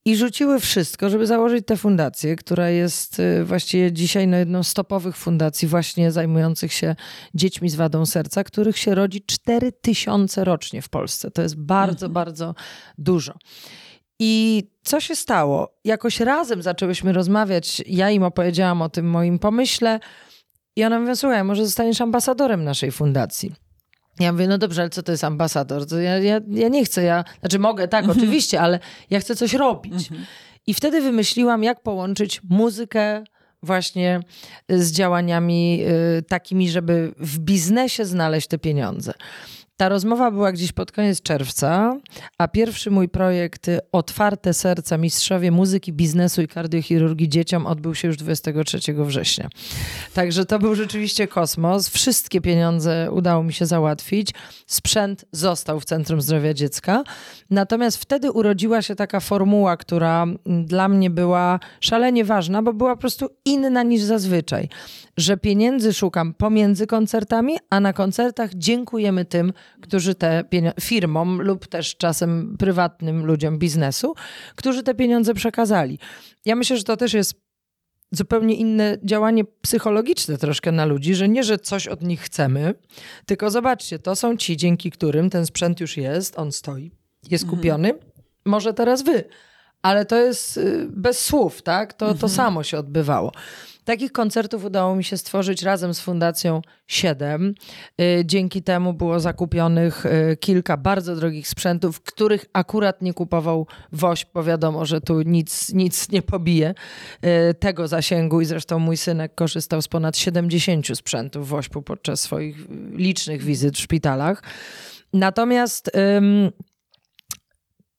i rzuciły wszystko, żeby założyć tę fundację, która jest właściwie dzisiaj jedną z topowych fundacji właśnie zajmujących się dziećmi z wadą serca, których się rodzi 4000 rocznie w Polsce. To jest bardzo, bardzo dużo. I co się stało? Jakoś razem zaczęłyśmy rozmawiać, ja im opowiedziałam o tym moim pomyśle i ona mówiła, słuchaj, może zostaniesz ambasadorem naszej fundacji. Ja mówię, no dobrze, ale co to jest ambasador? To ja nie chcę, znaczy mogę, tak, oczywiście, ale ja chcę coś robić. I wtedy wymyśliłam, jak połączyć muzykę właśnie z działaniami takimi, żeby w biznesie znaleźć te pieniądze. Ta rozmowa była gdzieś pod koniec czerwca, a pierwszy mój projekt Otwarte Serca Mistrzowie Muzyki, Biznesu i Kardiochirurgii Dzieciom odbył się już 23 września. Także to był rzeczywiście kosmos. Wszystkie pieniądze udało mi się załatwić. Sprzęt został w Centrum Zdrowia Dziecka. Natomiast wtedy urodziła się taka formuła, która dla mnie była szalenie ważna, bo była po prostu inna niż zazwyczaj. Że pieniędzy szukam pomiędzy koncertami, a na koncertach dziękujemy tym, którzy te firmom lub też czasem prywatnym ludziom biznesu, którzy te pieniądze przekazali. Ja myślę, że to też jest zupełnie inne działanie psychologiczne troszkę na ludzi, że nie, że coś od nich chcemy, tylko zobaczcie, to są ci, dzięki którym ten sprzęt już jest, on stoi, jest kupiony, może teraz wy. Ale to jest bez słów, tak? To samo się odbywało. Takich koncertów udało mi się stworzyć razem z Fundacją 7. Dzięki temu było zakupionych kilka bardzo drogich sprzętów, których akurat nie kupował WOŚP, bo wiadomo, że tu nic nie pobije tego zasięgu i zresztą mój synek korzystał z ponad 70 sprzętów WOŚP-u podczas swoich licznych wizyt w szpitalach. Natomiast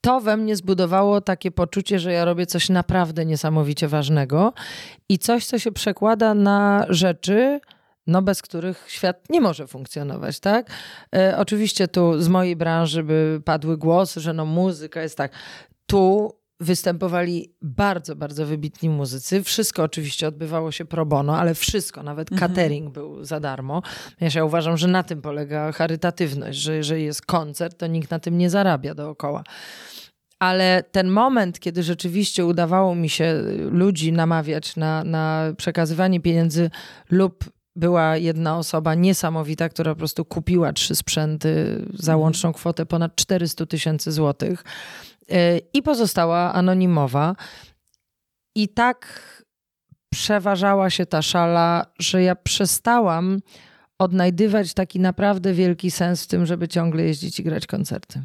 to we mnie zbudowało takie poczucie, że ja robię coś naprawdę niesamowicie ważnego i coś, co się przekłada na rzeczy, bez których świat nie może funkcjonować, tak? Oczywiście tu z mojej branży by padły głosy, że muzyka jest tak. Tu występowali bardzo, bardzo wybitni muzycy. Wszystko oczywiście odbywało się pro bono, ale wszystko, nawet catering był za darmo. Ja uważam, że na tym polega charytatywność, że jeżeli jest koncert, to nikt na tym nie zarabia dookoła. Ale ten moment, kiedy rzeczywiście udawało mi się ludzi namawiać na przekazywanie pieniędzy lub była jedna osoba niesamowita, która po prostu kupiła 3 sprzęty za łączną kwotę ponad 400 000 złotych i pozostała anonimowa. I tak przeważała się ta szala, że ja przestałam odnajdywać taki naprawdę wielki sens w tym, żeby ciągle jeździć i grać koncerty.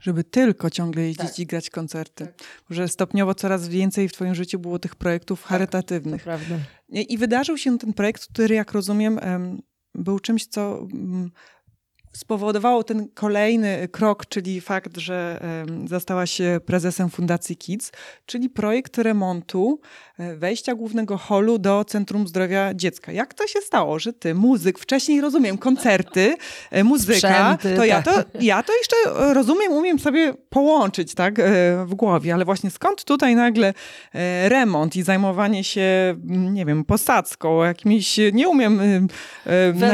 Żeby tylko ciągle jeździć i grać koncerty. Tak. Że stopniowo coraz więcej w twoim życiu było tych projektów charytatywnych. Tak, to prawda. I wydarzył się ten projekt, który, jak rozumiem, był czymś, co spowodowało ten kolejny krok, czyli fakt, że została się prezesem Fundacji Kids, czyli projekt remontu wejścia głównego holu do Centrum Zdrowia Dziecka. Jak to się stało, że ty, muzyk, wcześniej rozumiem koncerty, muzyka, sprzęty, ja to jeszcze rozumiem, umiem sobie połączyć tak w głowie, ale właśnie skąd tutaj nagle remont i zajmowanie się, nie wiem, posadzką, jakimiś, nie umiem,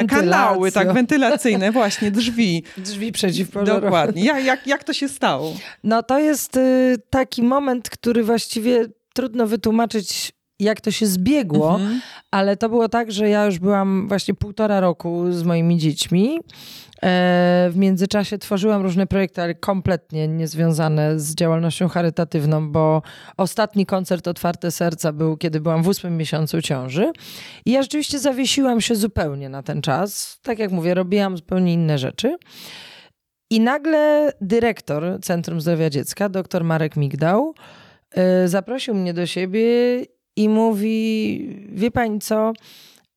kanały tak wentylacyjne, właśnie drzwi. Drzwi przeciwpożarowe. Dokładnie. Jak to się stało? To jest taki moment, który właściwie trudno wytłumaczyć, jak to się zbiegło, ale to było tak, że ja już byłam właśnie 1,5 roku z moimi dziećmi. W międzyczasie tworzyłam różne projekty, ale kompletnie niezwiązane z działalnością charytatywną, bo ostatni koncert Otwarte Serca był, kiedy byłam w 8. miesiącu ciąży. I ja rzeczywiście zawiesiłam się zupełnie na ten czas. Tak jak mówię, robiłam zupełnie inne rzeczy. I nagle dyrektor Centrum Zdrowia Dziecka, dr Marek Migdał, zaprosił mnie do siebie i mówi, wie pani co,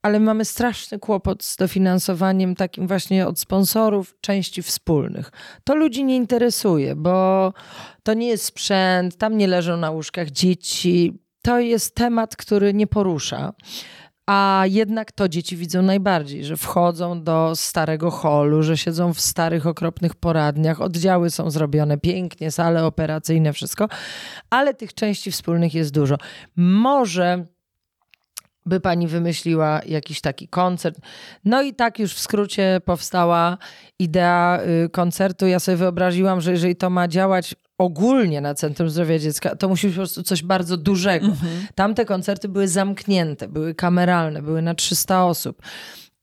ale mamy straszny kłopot z dofinansowaniem takim właśnie od sponsorów części wspólnych. To ludzi nie interesuje, bo to nie jest sprzęt, tam nie leżą na łóżkach dzieci. To jest temat, który nie porusza. A jednak to dzieci widzą najbardziej, że wchodzą do starego holu, że siedzą w starych, okropnych poradniach, oddziały są zrobione pięknie, sale operacyjne, wszystko, ale tych części wspólnych jest dużo. Może by pani wymyśliła jakiś taki koncert. I tak już w skrócie powstała idea koncertu. Ja sobie wyobraziłam, że jeżeli to ma działać ogólnie na Centrum Zdrowia Dziecka, to musi być po prostu coś bardzo dużego. Tamte koncerty były zamknięte, były kameralne, były na 300 osób.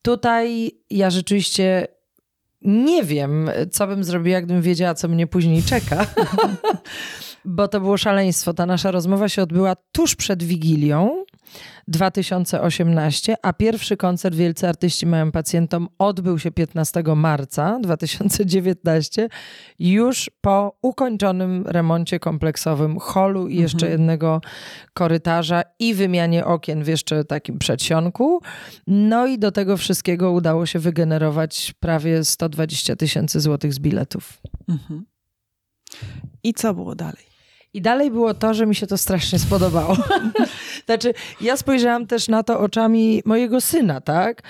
Tutaj ja rzeczywiście nie wiem, co bym zrobiła, gdybym wiedziała, co mnie później czeka. Bo to było szaleństwo. Ta nasza rozmowa się odbyła tuż przed Wigilią 2018, a pierwszy koncert Wielcy Artyści Mają Pacjentom odbył się 15 marca 2019, już po ukończonym remoncie kompleksowym holu i jeszcze jednego korytarza i wymianie okien w jeszcze takim przedsionku. I do tego wszystkiego udało się wygenerować prawie 120 000 złotych z biletów. I co było dalej? I dalej było to, że mi się to strasznie spodobało. Znaczy, ja spojrzałam też na to oczami mojego syna, tak?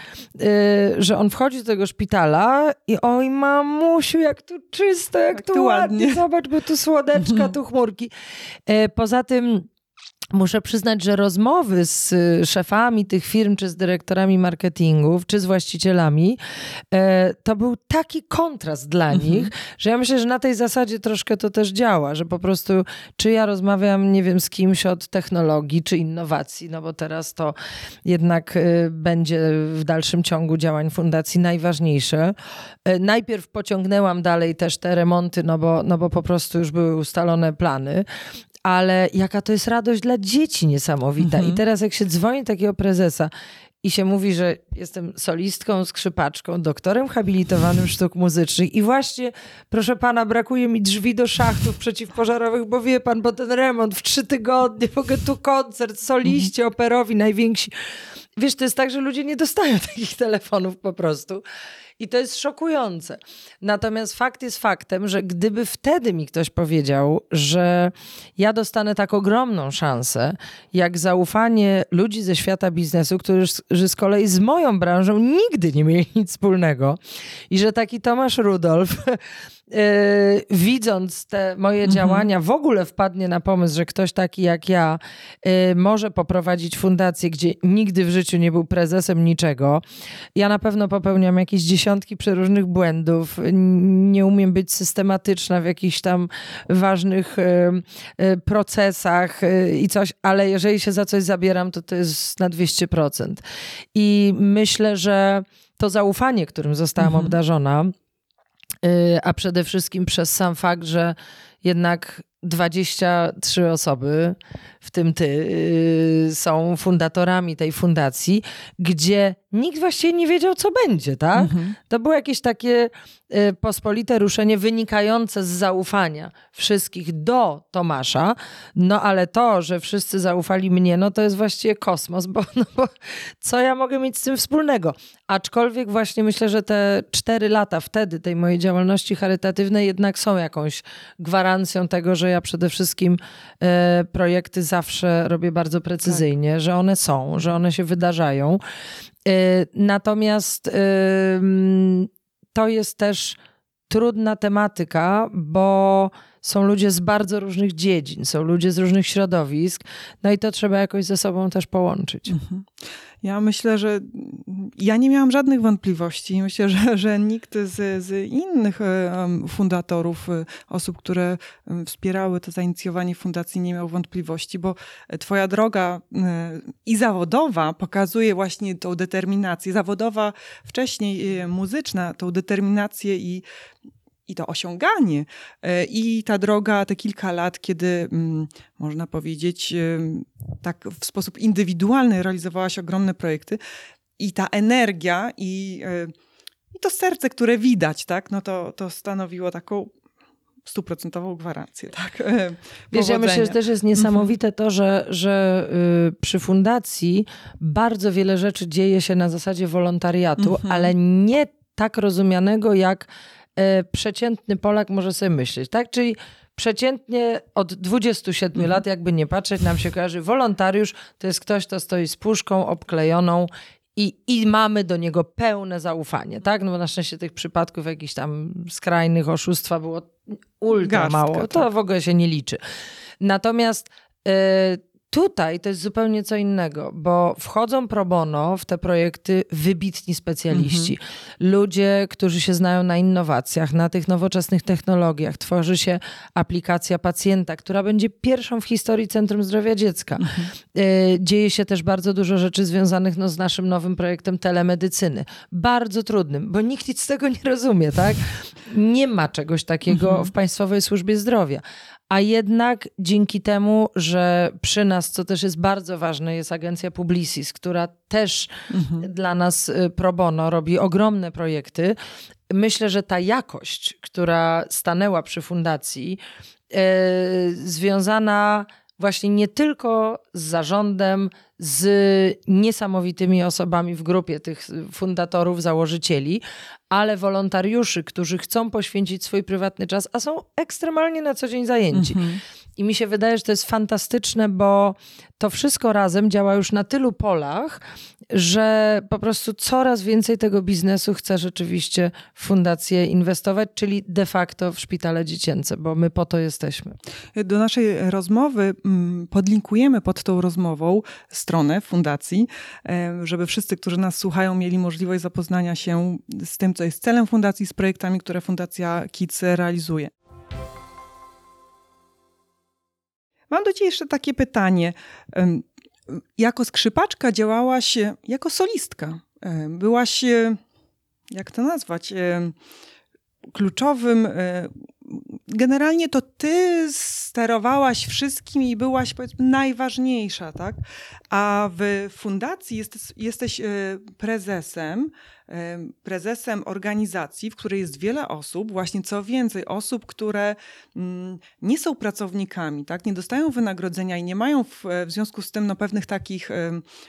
Że on wchodzi do tego szpitala i oj mamusiu, jak tu czysto, jak tu ładnie. Zobacz, bo tu słodeczka, tu chmurki. Poza tym muszę przyznać, że rozmowy z szefami tych firm, czy z dyrektorami marketingów, czy z właścicielami, to był taki kontrast dla nich, że ja myślę, że na tej zasadzie troszkę to też działa, że po prostu czy ja rozmawiam, nie wiem, z kimś od technologii, czy innowacji, no bo teraz to jednak będzie w dalszym ciągu działań fundacji najważniejsze. Najpierw pociągnęłam dalej też te remonty, no bo po prostu już były ustalone plany, ale jaka to jest radość dla dzieci niesamowita. Mhm. I teraz jak się dzwoni takiego prezesa i się mówi, że jestem solistką, skrzypaczką, doktorem habilitowanym sztuk muzycznych i właśnie, proszę pana, brakuje mi drzwi do szachtów przeciwpożarowych, bo wie pan, bo ten remont w 3 tygodnie, mogę tu koncert, soliści, operowi najwięksi. Wiesz, to jest tak, że ludzie nie dostają takich telefonów po prostu. I to jest szokujące. Natomiast fakt jest faktem, że gdyby wtedy mi ktoś powiedział, że ja dostanę tak ogromną szansę, jak zaufanie ludzi ze świata biznesu, którzy z kolei z moją branżą nigdy nie mieli nic wspólnego i że taki Tomasz Rudolf, widząc te moje działania, w ogóle wpadnie na pomysł, że ktoś taki jak ja może poprowadzić fundację, gdzie nigdy w życiu nie był prezesem niczego. Ja na pewno popełniam jakieś 10 przeróżnych błędów. Nie umiem być systematyczna w jakichś tam ważnych procesach i coś, ale jeżeli się za coś zabieram, to jest na 200%. I myślę, że to zaufanie, którym zostałam obdarzona, a przede wszystkim przez sam fakt, że jednak 23 osoby, w tym ty, są fundatorami tej fundacji, gdzie nikt właściwie nie wiedział, co będzie, tak? To było jakieś takie pospolite ruszenie wynikające z zaufania wszystkich do Tomasza, no ale to, że wszyscy zaufali mnie, no to jest właściwie kosmos, bo co ja mogę mieć z tym wspólnego? Aczkolwiek właśnie myślę, że te 4 lata wtedy tej mojej działalności charytatywnej jednak są jakąś gwarancją tego, że ja przede wszystkim projekty zawsze robię bardzo precyzyjnie, tak, że one są, że one się wydarzają. Natomiast to jest też trudna tematyka, bo są ludzie z bardzo różnych dziedzin, są ludzie z różnych środowisk, no i to trzeba jakoś ze sobą też połączyć. Ja myślę, że ja nie miałam żadnych wątpliwości. Myślę, że nikt z innych fundatorów, osób, które wspierały to zainicjowanie fundacji, nie miał wątpliwości, bo twoja droga i zawodowa pokazuje właśnie tą determinację. Zawodowa wcześniej, muzyczna, tą determinację i to osiąganie. I ta droga, te kilka lat, kiedy można powiedzieć tak w sposób indywidualny realizowałaś ogromne projekty i ta energia i to serce, które widać, tak, no to stanowiło taką 100% gwarancję, tak? Wiesz, ja myślę, że też jest niesamowite to, że przy fundacji bardzo wiele rzeczy dzieje się na zasadzie wolontariatu, ale nie tak rozumianego, jak przeciętny Polak może sobie myśleć, tak? Czyli przeciętnie od 27 lat, jakby nie patrzeć, nam się kojarzy wolontariusz, to jest ktoś, kto stoi z puszką obklejoną i mamy do niego pełne zaufanie, tak? No bo na szczęście tych przypadków jakichś tam skrajnych oszustwa było ultra garstka, mało. To tak w ogóle się nie liczy. Natomiast tutaj to jest zupełnie co innego, bo wchodzą pro bono w te projekty wybitni specjaliści. Ludzie, którzy się znają na innowacjach, na tych nowoczesnych technologiach. Tworzy się aplikacja pacjenta, która będzie pierwszą w historii Centrum Zdrowia Dziecka. Dzieje się też bardzo dużo rzeczy związanych z naszym nowym projektem telemedycyny. Bardzo trudnym, bo nikt nic z tego nie rozumie, tak? Nie ma czegoś takiego w Państwowej Służbie Zdrowia. A jednak dzięki temu, że przy nas, co też jest bardzo ważne, jest agencja Publicis, która też dla nas pro bono robi ogromne projekty. Myślę, że ta jakość, która stanęła przy fundacji, związana właśnie nie tylko z zarządem, z niesamowitymi osobami w grupie tych fundatorów, założycieli, ale wolontariuszy, którzy chcą poświęcić swój prywatny czas, a są ekstremalnie na co dzień zajęci. Mhm. I mi się wydaje, że to jest fantastyczne, bo to wszystko razem działa już na tylu polach, że po prostu coraz więcej tego biznesu chce rzeczywiście w fundacje inwestować, czyli de facto w szpitale dziecięce, bo my po to jesteśmy. Do naszej rozmowy podlinkujemy pod tą rozmową stronę fundacji, żeby wszyscy, którzy nas słuchają, mieli możliwość zapoznania się z tym, co jest celem fundacji, z projektami, które Fundacja Kids realizuje. Mam do Ciebie jeszcze takie pytanie. Jako skrzypaczka działałaś jako solistka. Byłaś, jak to nazwać, kluczowym... Generalnie to Ty sterowałaś wszystkim i byłaś, powiedzmy, najważniejsza, tak? A w fundacji jesteś prezesem organizacji, w której jest wiele osób, właśnie co więcej osób, które nie są pracownikami, tak? Nie dostają wynagrodzenia i nie mają w związku z tym no, pewnych takich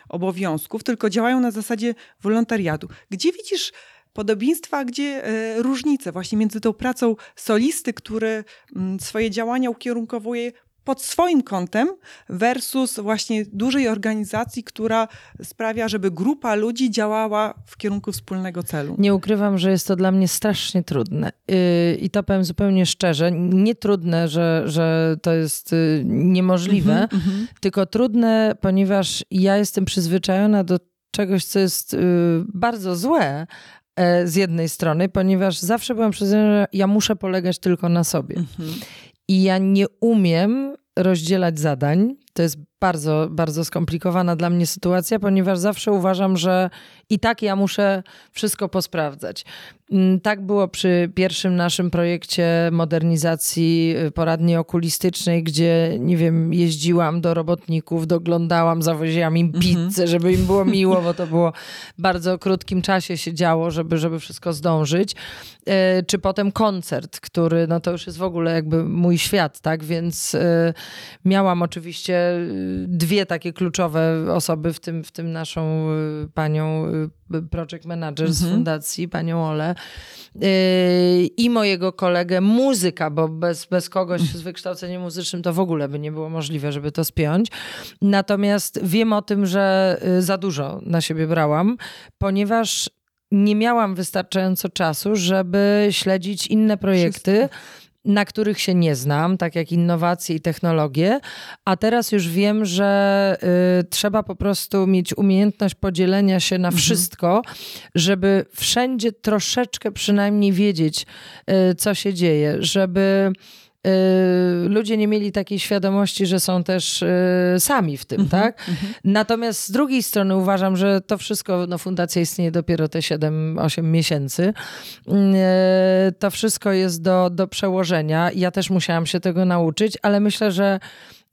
obowiązków, tylko działają na zasadzie wolontariatu. Gdzie widzisz podobieństwa, gdzie różnice właśnie między tą pracą solisty, który swoje działania ukierunkowuje pod swoim kątem, versus właśnie dużej organizacji, która sprawia, żeby grupa ludzi działała w kierunku wspólnego celu? Nie ukrywam, że jest to dla mnie strasznie trudne. I to powiem zupełnie szczerze. Nie trudne, że to jest niemożliwe, tylko trudne, ponieważ ja jestem przyzwyczajona do czegoś, co jest bardzo złe, z jednej strony, ponieważ zawsze byłam przyzwyczajona, że ja muszę polegać tylko na sobie. I ja nie umiem rozdzielać zadań. To jest bardzo, bardzo skomplikowana dla mnie sytuacja, ponieważ zawsze uważam, że i tak ja muszę wszystko posprawdzać. Tak było przy pierwszym naszym projekcie modernizacji poradni okulistycznej, gdzie, nie wiem, jeździłam do robotników, doglądałam, zawoziłam im pizzę, żeby im było miło, bo to było w bardzo krótkim czasie się działo, żeby wszystko zdążyć. Czy potem koncert, który, no to już jest w ogóle jakby mój świat, tak? Więc miałam oczywiście dwie takie kluczowe osoby, w tym naszą panią project manager z fundacji, panią Olę, i mojego kolegę muzyka, bo bez kogoś z wykształceniem muzycznym to w ogóle by nie było możliwe, żeby to spiąć. Natomiast wiem o tym, że za dużo na siebie brałam, ponieważ nie miałam wystarczająco czasu, żeby śledzić inne projekty, na których się nie znam, tak jak innowacje i technologie, a teraz już wiem, że trzeba po prostu mieć umiejętność podzielenia się na wszystko, żeby wszędzie troszeczkę przynajmniej wiedzieć, co się dzieje, żeby ludzie nie mieli takiej świadomości, że są też sami w tym, tak? Natomiast z drugiej strony uważam, że to wszystko, no fundacja istnieje dopiero te 7-8 miesięcy. To wszystko jest do przełożenia. Ja też musiałam się tego nauczyć, ale myślę, że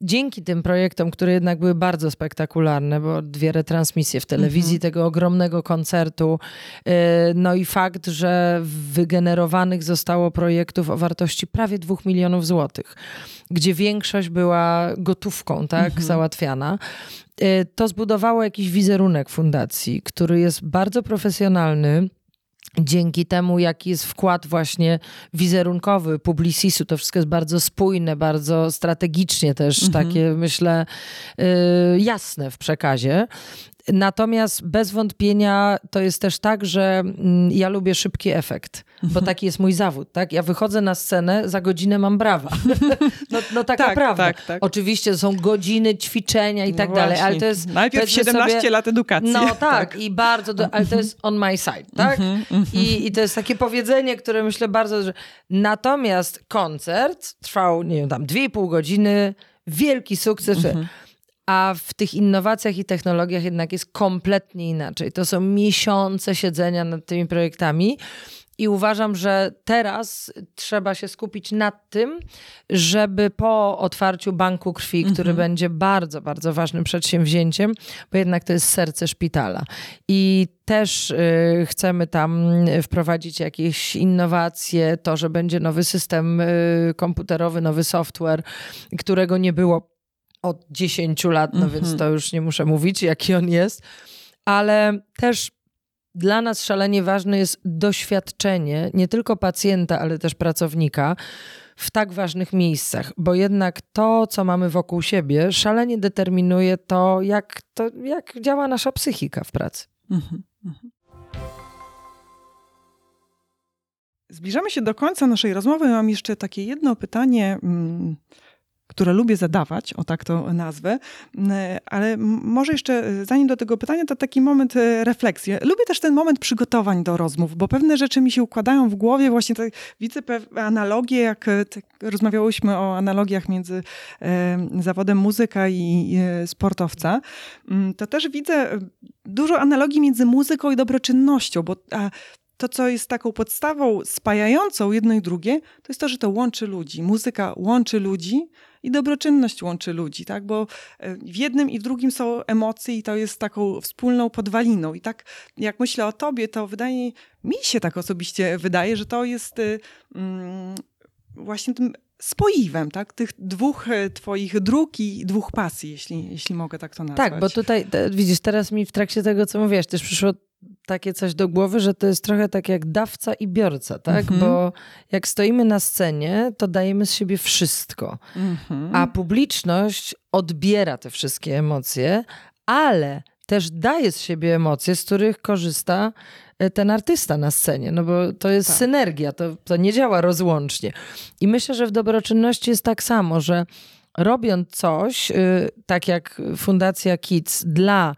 dzięki tym projektom, które jednak były bardzo spektakularne, bo dwie retransmisje w telewizji, tego ogromnego koncertu, no i fakt, że wygenerowanych zostało projektów o wartości prawie 2 milionów złotych, gdzie większość była gotówką, tak, załatwiana. To zbudowało jakiś wizerunek fundacji, który jest bardzo profesjonalny, dzięki temu, jaki jest wkład właśnie wizerunkowy Publicisu. To wszystko jest bardzo spójne, bardzo strategicznie też takie, myślę, jasne w przekazie. Natomiast bez wątpienia to jest też tak, że ja lubię szybki efekt, bo taki jest mój zawód, tak? Ja wychodzę na scenę, za godzinę mam brawa. No taka tak, prawda. Tak. Oczywiście są godziny ćwiczenia i tak dalej, ale to jest... Najpierw 17 lat edukacji. No tak. I bardzo... ale to jest on my side, tak? I to jest takie powiedzenie, które myślę bardzo... Natomiast koncert trwał, nie wiem, tam 2,5 godziny, wielki sukces... A w tych innowacjach i technologiach jednak jest kompletnie inaczej. To są miesiące siedzenia nad tymi projektami i uważam, że teraz trzeba się skupić nad tym, żeby po otwarciu banku krwi, który będzie bardzo, bardzo ważnym przedsięwzięciem, bo jednak to jest serce szpitala. I też chcemy tam wprowadzić jakieś innowacje, to, że będzie nowy system komputerowy, nowy software, którego nie było od 10 lat, no więc to już nie muszę mówić, jaki on jest. Ale też dla nas szalenie ważne jest doświadczenie nie tylko pacjenta, ale też pracownika w tak ważnych miejscach, bo jednak to, co mamy wokół siebie, szalenie determinuje to, jak działa nasza psychika w pracy. Zbliżamy się do końca naszej rozmowy. Mam jeszcze takie jedno pytanie, które lubię zadawać, o tak to nazwę, ale może jeszcze zanim do tego pytania, to taki moment refleksji. Lubię też ten moment przygotowań do rozmów, bo pewne rzeczy mi się układają w głowie. Właśnie tak widzę analogie, jak rozmawiałyśmy o analogiach między zawodem muzyka i sportowca. To też widzę dużo analogii między muzyką i dobroczynnością, bo to, co jest taką podstawą spajającą jedno i drugie, to jest to, że to łączy ludzi. Muzyka łączy ludzi i dobroczynność łączy ludzi, tak? Bo w jednym i w drugim są emocje i to jest taką wspólną podwaliną. I tak jak myślę o tobie, to wydaje mi się tak osobiście wydaje, że to jest właśnie tym spoiwem, tak? Tych dwóch twoich dróg i dwóch pasji, jeśli mogę tak to nazwać. Tak, bo tutaj widzisz, teraz mi w trakcie tego, co mówiłaś, też przyszło takie coś do głowy, że to jest trochę tak jak dawca i biorca, tak? Bo jak stoimy na scenie, to dajemy z siebie wszystko. A publiczność odbiera te wszystkie emocje, ale też daje z siebie emocje, z których korzysta ten artysta na scenie, no bo to jest synergia, to nie działa rozłącznie. I myślę, że w dobroczynności jest tak samo, że robiąc coś, tak jak Fundacja Kids dla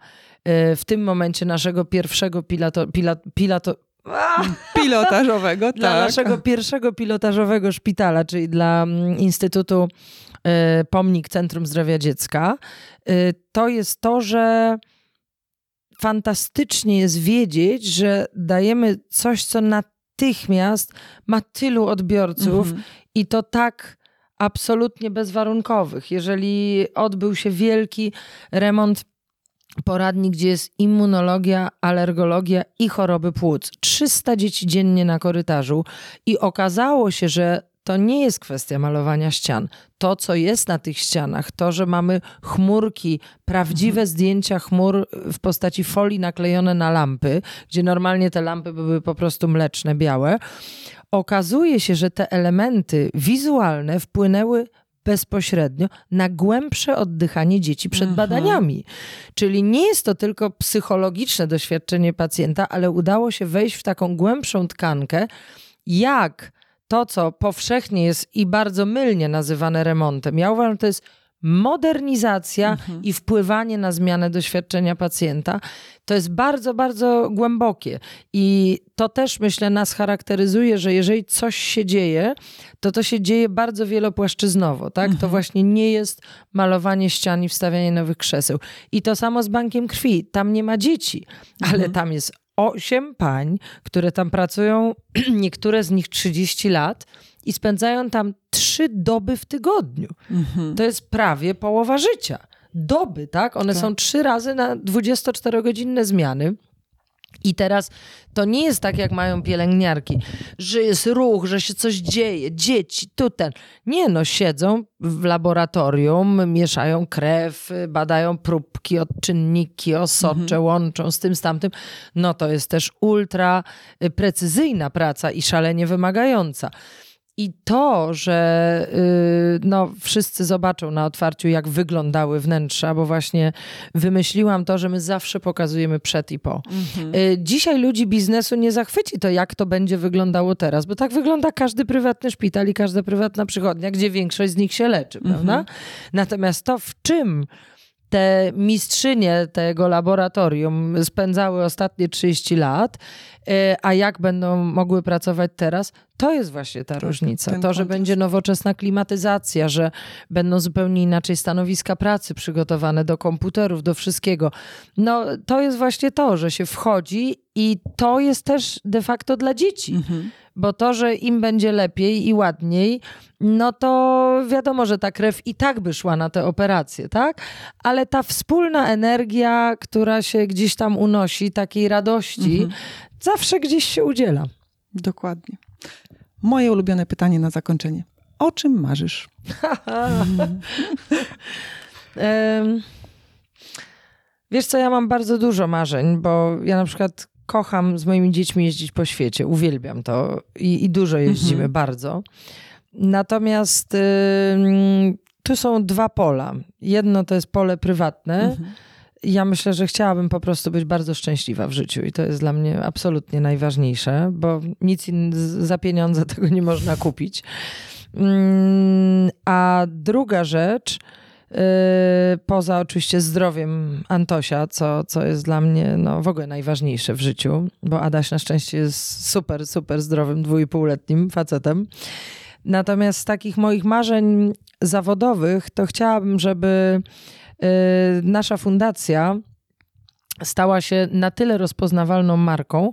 w tym momencie naszego pierwszego pilotażowego, dla naszego pierwszego pilotażowego szpitala, czyli dla Instytutu Pomnik Centrum Zdrowia Dziecka, to jest to, że fantastycznie jest wiedzieć, że dajemy coś, co natychmiast ma tylu odbiorców i to tak absolutnie bezwarunkowych. Jeżeli odbył się wielki remont poradni, gdzie jest immunologia, alergologia i choroby płuc. 300 dzieci dziennie na korytarzu i okazało się, że to nie jest kwestia malowania ścian. To, co jest na tych ścianach, to, że mamy chmurki, prawdziwe zdjęcia chmur w postaci folii naklejone na lampy, gdzie normalnie te lampy były po prostu mleczne, białe. Okazuje się, że te elementy wizualne wpłynęły bezpośrednio na głębsze oddychanie dzieci przed badaniami. Czyli nie jest to tylko psychologiczne doświadczenie pacjenta, ale udało się wejść w taką głębszą tkankę, jak to, co powszechnie jest i bardzo mylnie nazywane remontem. Ja uważam, że to jest modernizacja i wpływanie na zmianę doświadczenia pacjenta. To jest bardzo, bardzo głębokie. I to też, myślę, nas charakteryzuje, że jeżeli coś się dzieje, to się dzieje bardzo wielopłaszczyznowo. Tak? To właśnie nie jest malowanie ścian i wstawianie nowych krzeseł. I to samo z bankiem krwi. Tam nie ma dzieci, ale tam jest 8 pań, które tam pracują, niektóre z nich 30 lat i spędzają tam 3 doby w tygodniu. To jest prawie połowa życia. Doby, tak? One są 3 razy na 24-godzinne zmiany. I teraz to nie jest tak, jak mają pielęgniarki, że jest ruch, że się coś dzieje, dzieci, tu ten. Nie, no siedzą w laboratorium, mieszają krew, badają próbki, odczynniki, osocze, łączą z tym, z tamtym. No to jest też ultra precyzyjna praca i szalenie wymagająca. I to, że wszyscy zobaczą na otwarciu, jak wyglądały wnętrza, bo właśnie wymyśliłam to, że my zawsze pokazujemy przed i po. Dzisiaj ludzi biznesu nie zachwyci to, jak to będzie wyglądało teraz, bo tak wygląda każdy prywatny szpital i każda prywatna przychodnia, gdzie większość z nich się leczy, prawda? Natomiast to, w czym te mistrzynie tego laboratorium spędzały ostatnie 30 lat, a jak będą mogły pracować teraz, to jest właśnie ta różnica. To, że będzie nowoczesna klimatyzacja, że będą zupełnie inaczej stanowiska pracy przygotowane do komputerów, do wszystkiego. No to jest właśnie to, że się wchodzi i to jest też de facto dla dzieci. Bo to, że im będzie lepiej i ładniej, no to wiadomo, że ta krew i tak by szła na te operacje, tak? Ale ta wspólna energia, która się gdzieś tam unosi, takiej radości, zawsze gdzieś się udziela. Dokładnie. Moje ulubione pytanie na zakończenie. O czym marzysz? Wiesz co, ja mam bardzo dużo marzeń, bo ja na przykład kocham z moimi dziećmi jeździć po świecie. Uwielbiam to i dużo jeździmy, bardzo. Natomiast tu są dwa pola. Jedno to jest pole prywatne. Ja myślę, że chciałabym po prostu być bardzo szczęśliwa w życiu i to jest dla mnie absolutnie najważniejsze, bo nic za pieniądze tego nie można kupić. A druga rzecz, poza oczywiście zdrowiem Antosia, co jest dla mnie no, w ogóle najważniejsze w życiu, bo Adaś na szczęście jest super, super zdrowym 2,5-letnim facetem. Natomiast z takich moich marzeń zawodowych to chciałabym, żeby nasza fundacja stała się na tyle rozpoznawalną marką,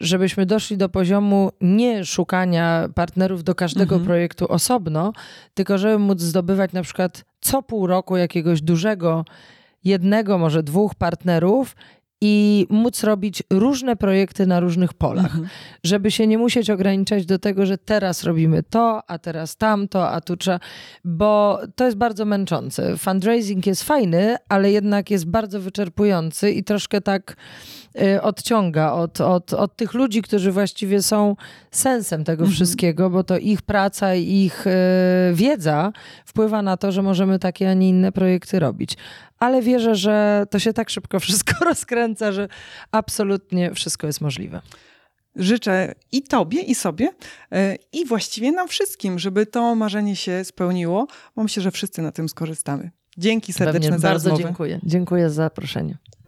żebyśmy doszli do poziomu nie szukania partnerów do każdego projektu osobno, tylko żeby móc zdobywać na przykład co pół roku jakiegoś dużego, jednego, może dwóch partnerów i móc robić różne projekty na różnych polach. Żeby się nie musieć ograniczać do tego, że teraz robimy to, a teraz tamto, a tu trzeba, bo to jest bardzo męczące. Fundraising jest fajny, ale jednak jest bardzo wyczerpujący i troszkę tak odciąga od tych ludzi, którzy właściwie są sensem tego wszystkiego, bo to ich praca i ich wiedza wpływa na to, że możemy takie, a nie inne projekty robić. Ale wierzę, że to się tak szybko wszystko rozkręca, że absolutnie wszystko jest możliwe. Życzę i tobie, i sobie, i właściwie nam wszystkim, żeby to marzenie się spełniło. Mam się, że wszyscy na tym skorzystamy. Dzięki serdeczne za rozmowę. Bardzo dziękuję. Dziękuję za zaproszenie.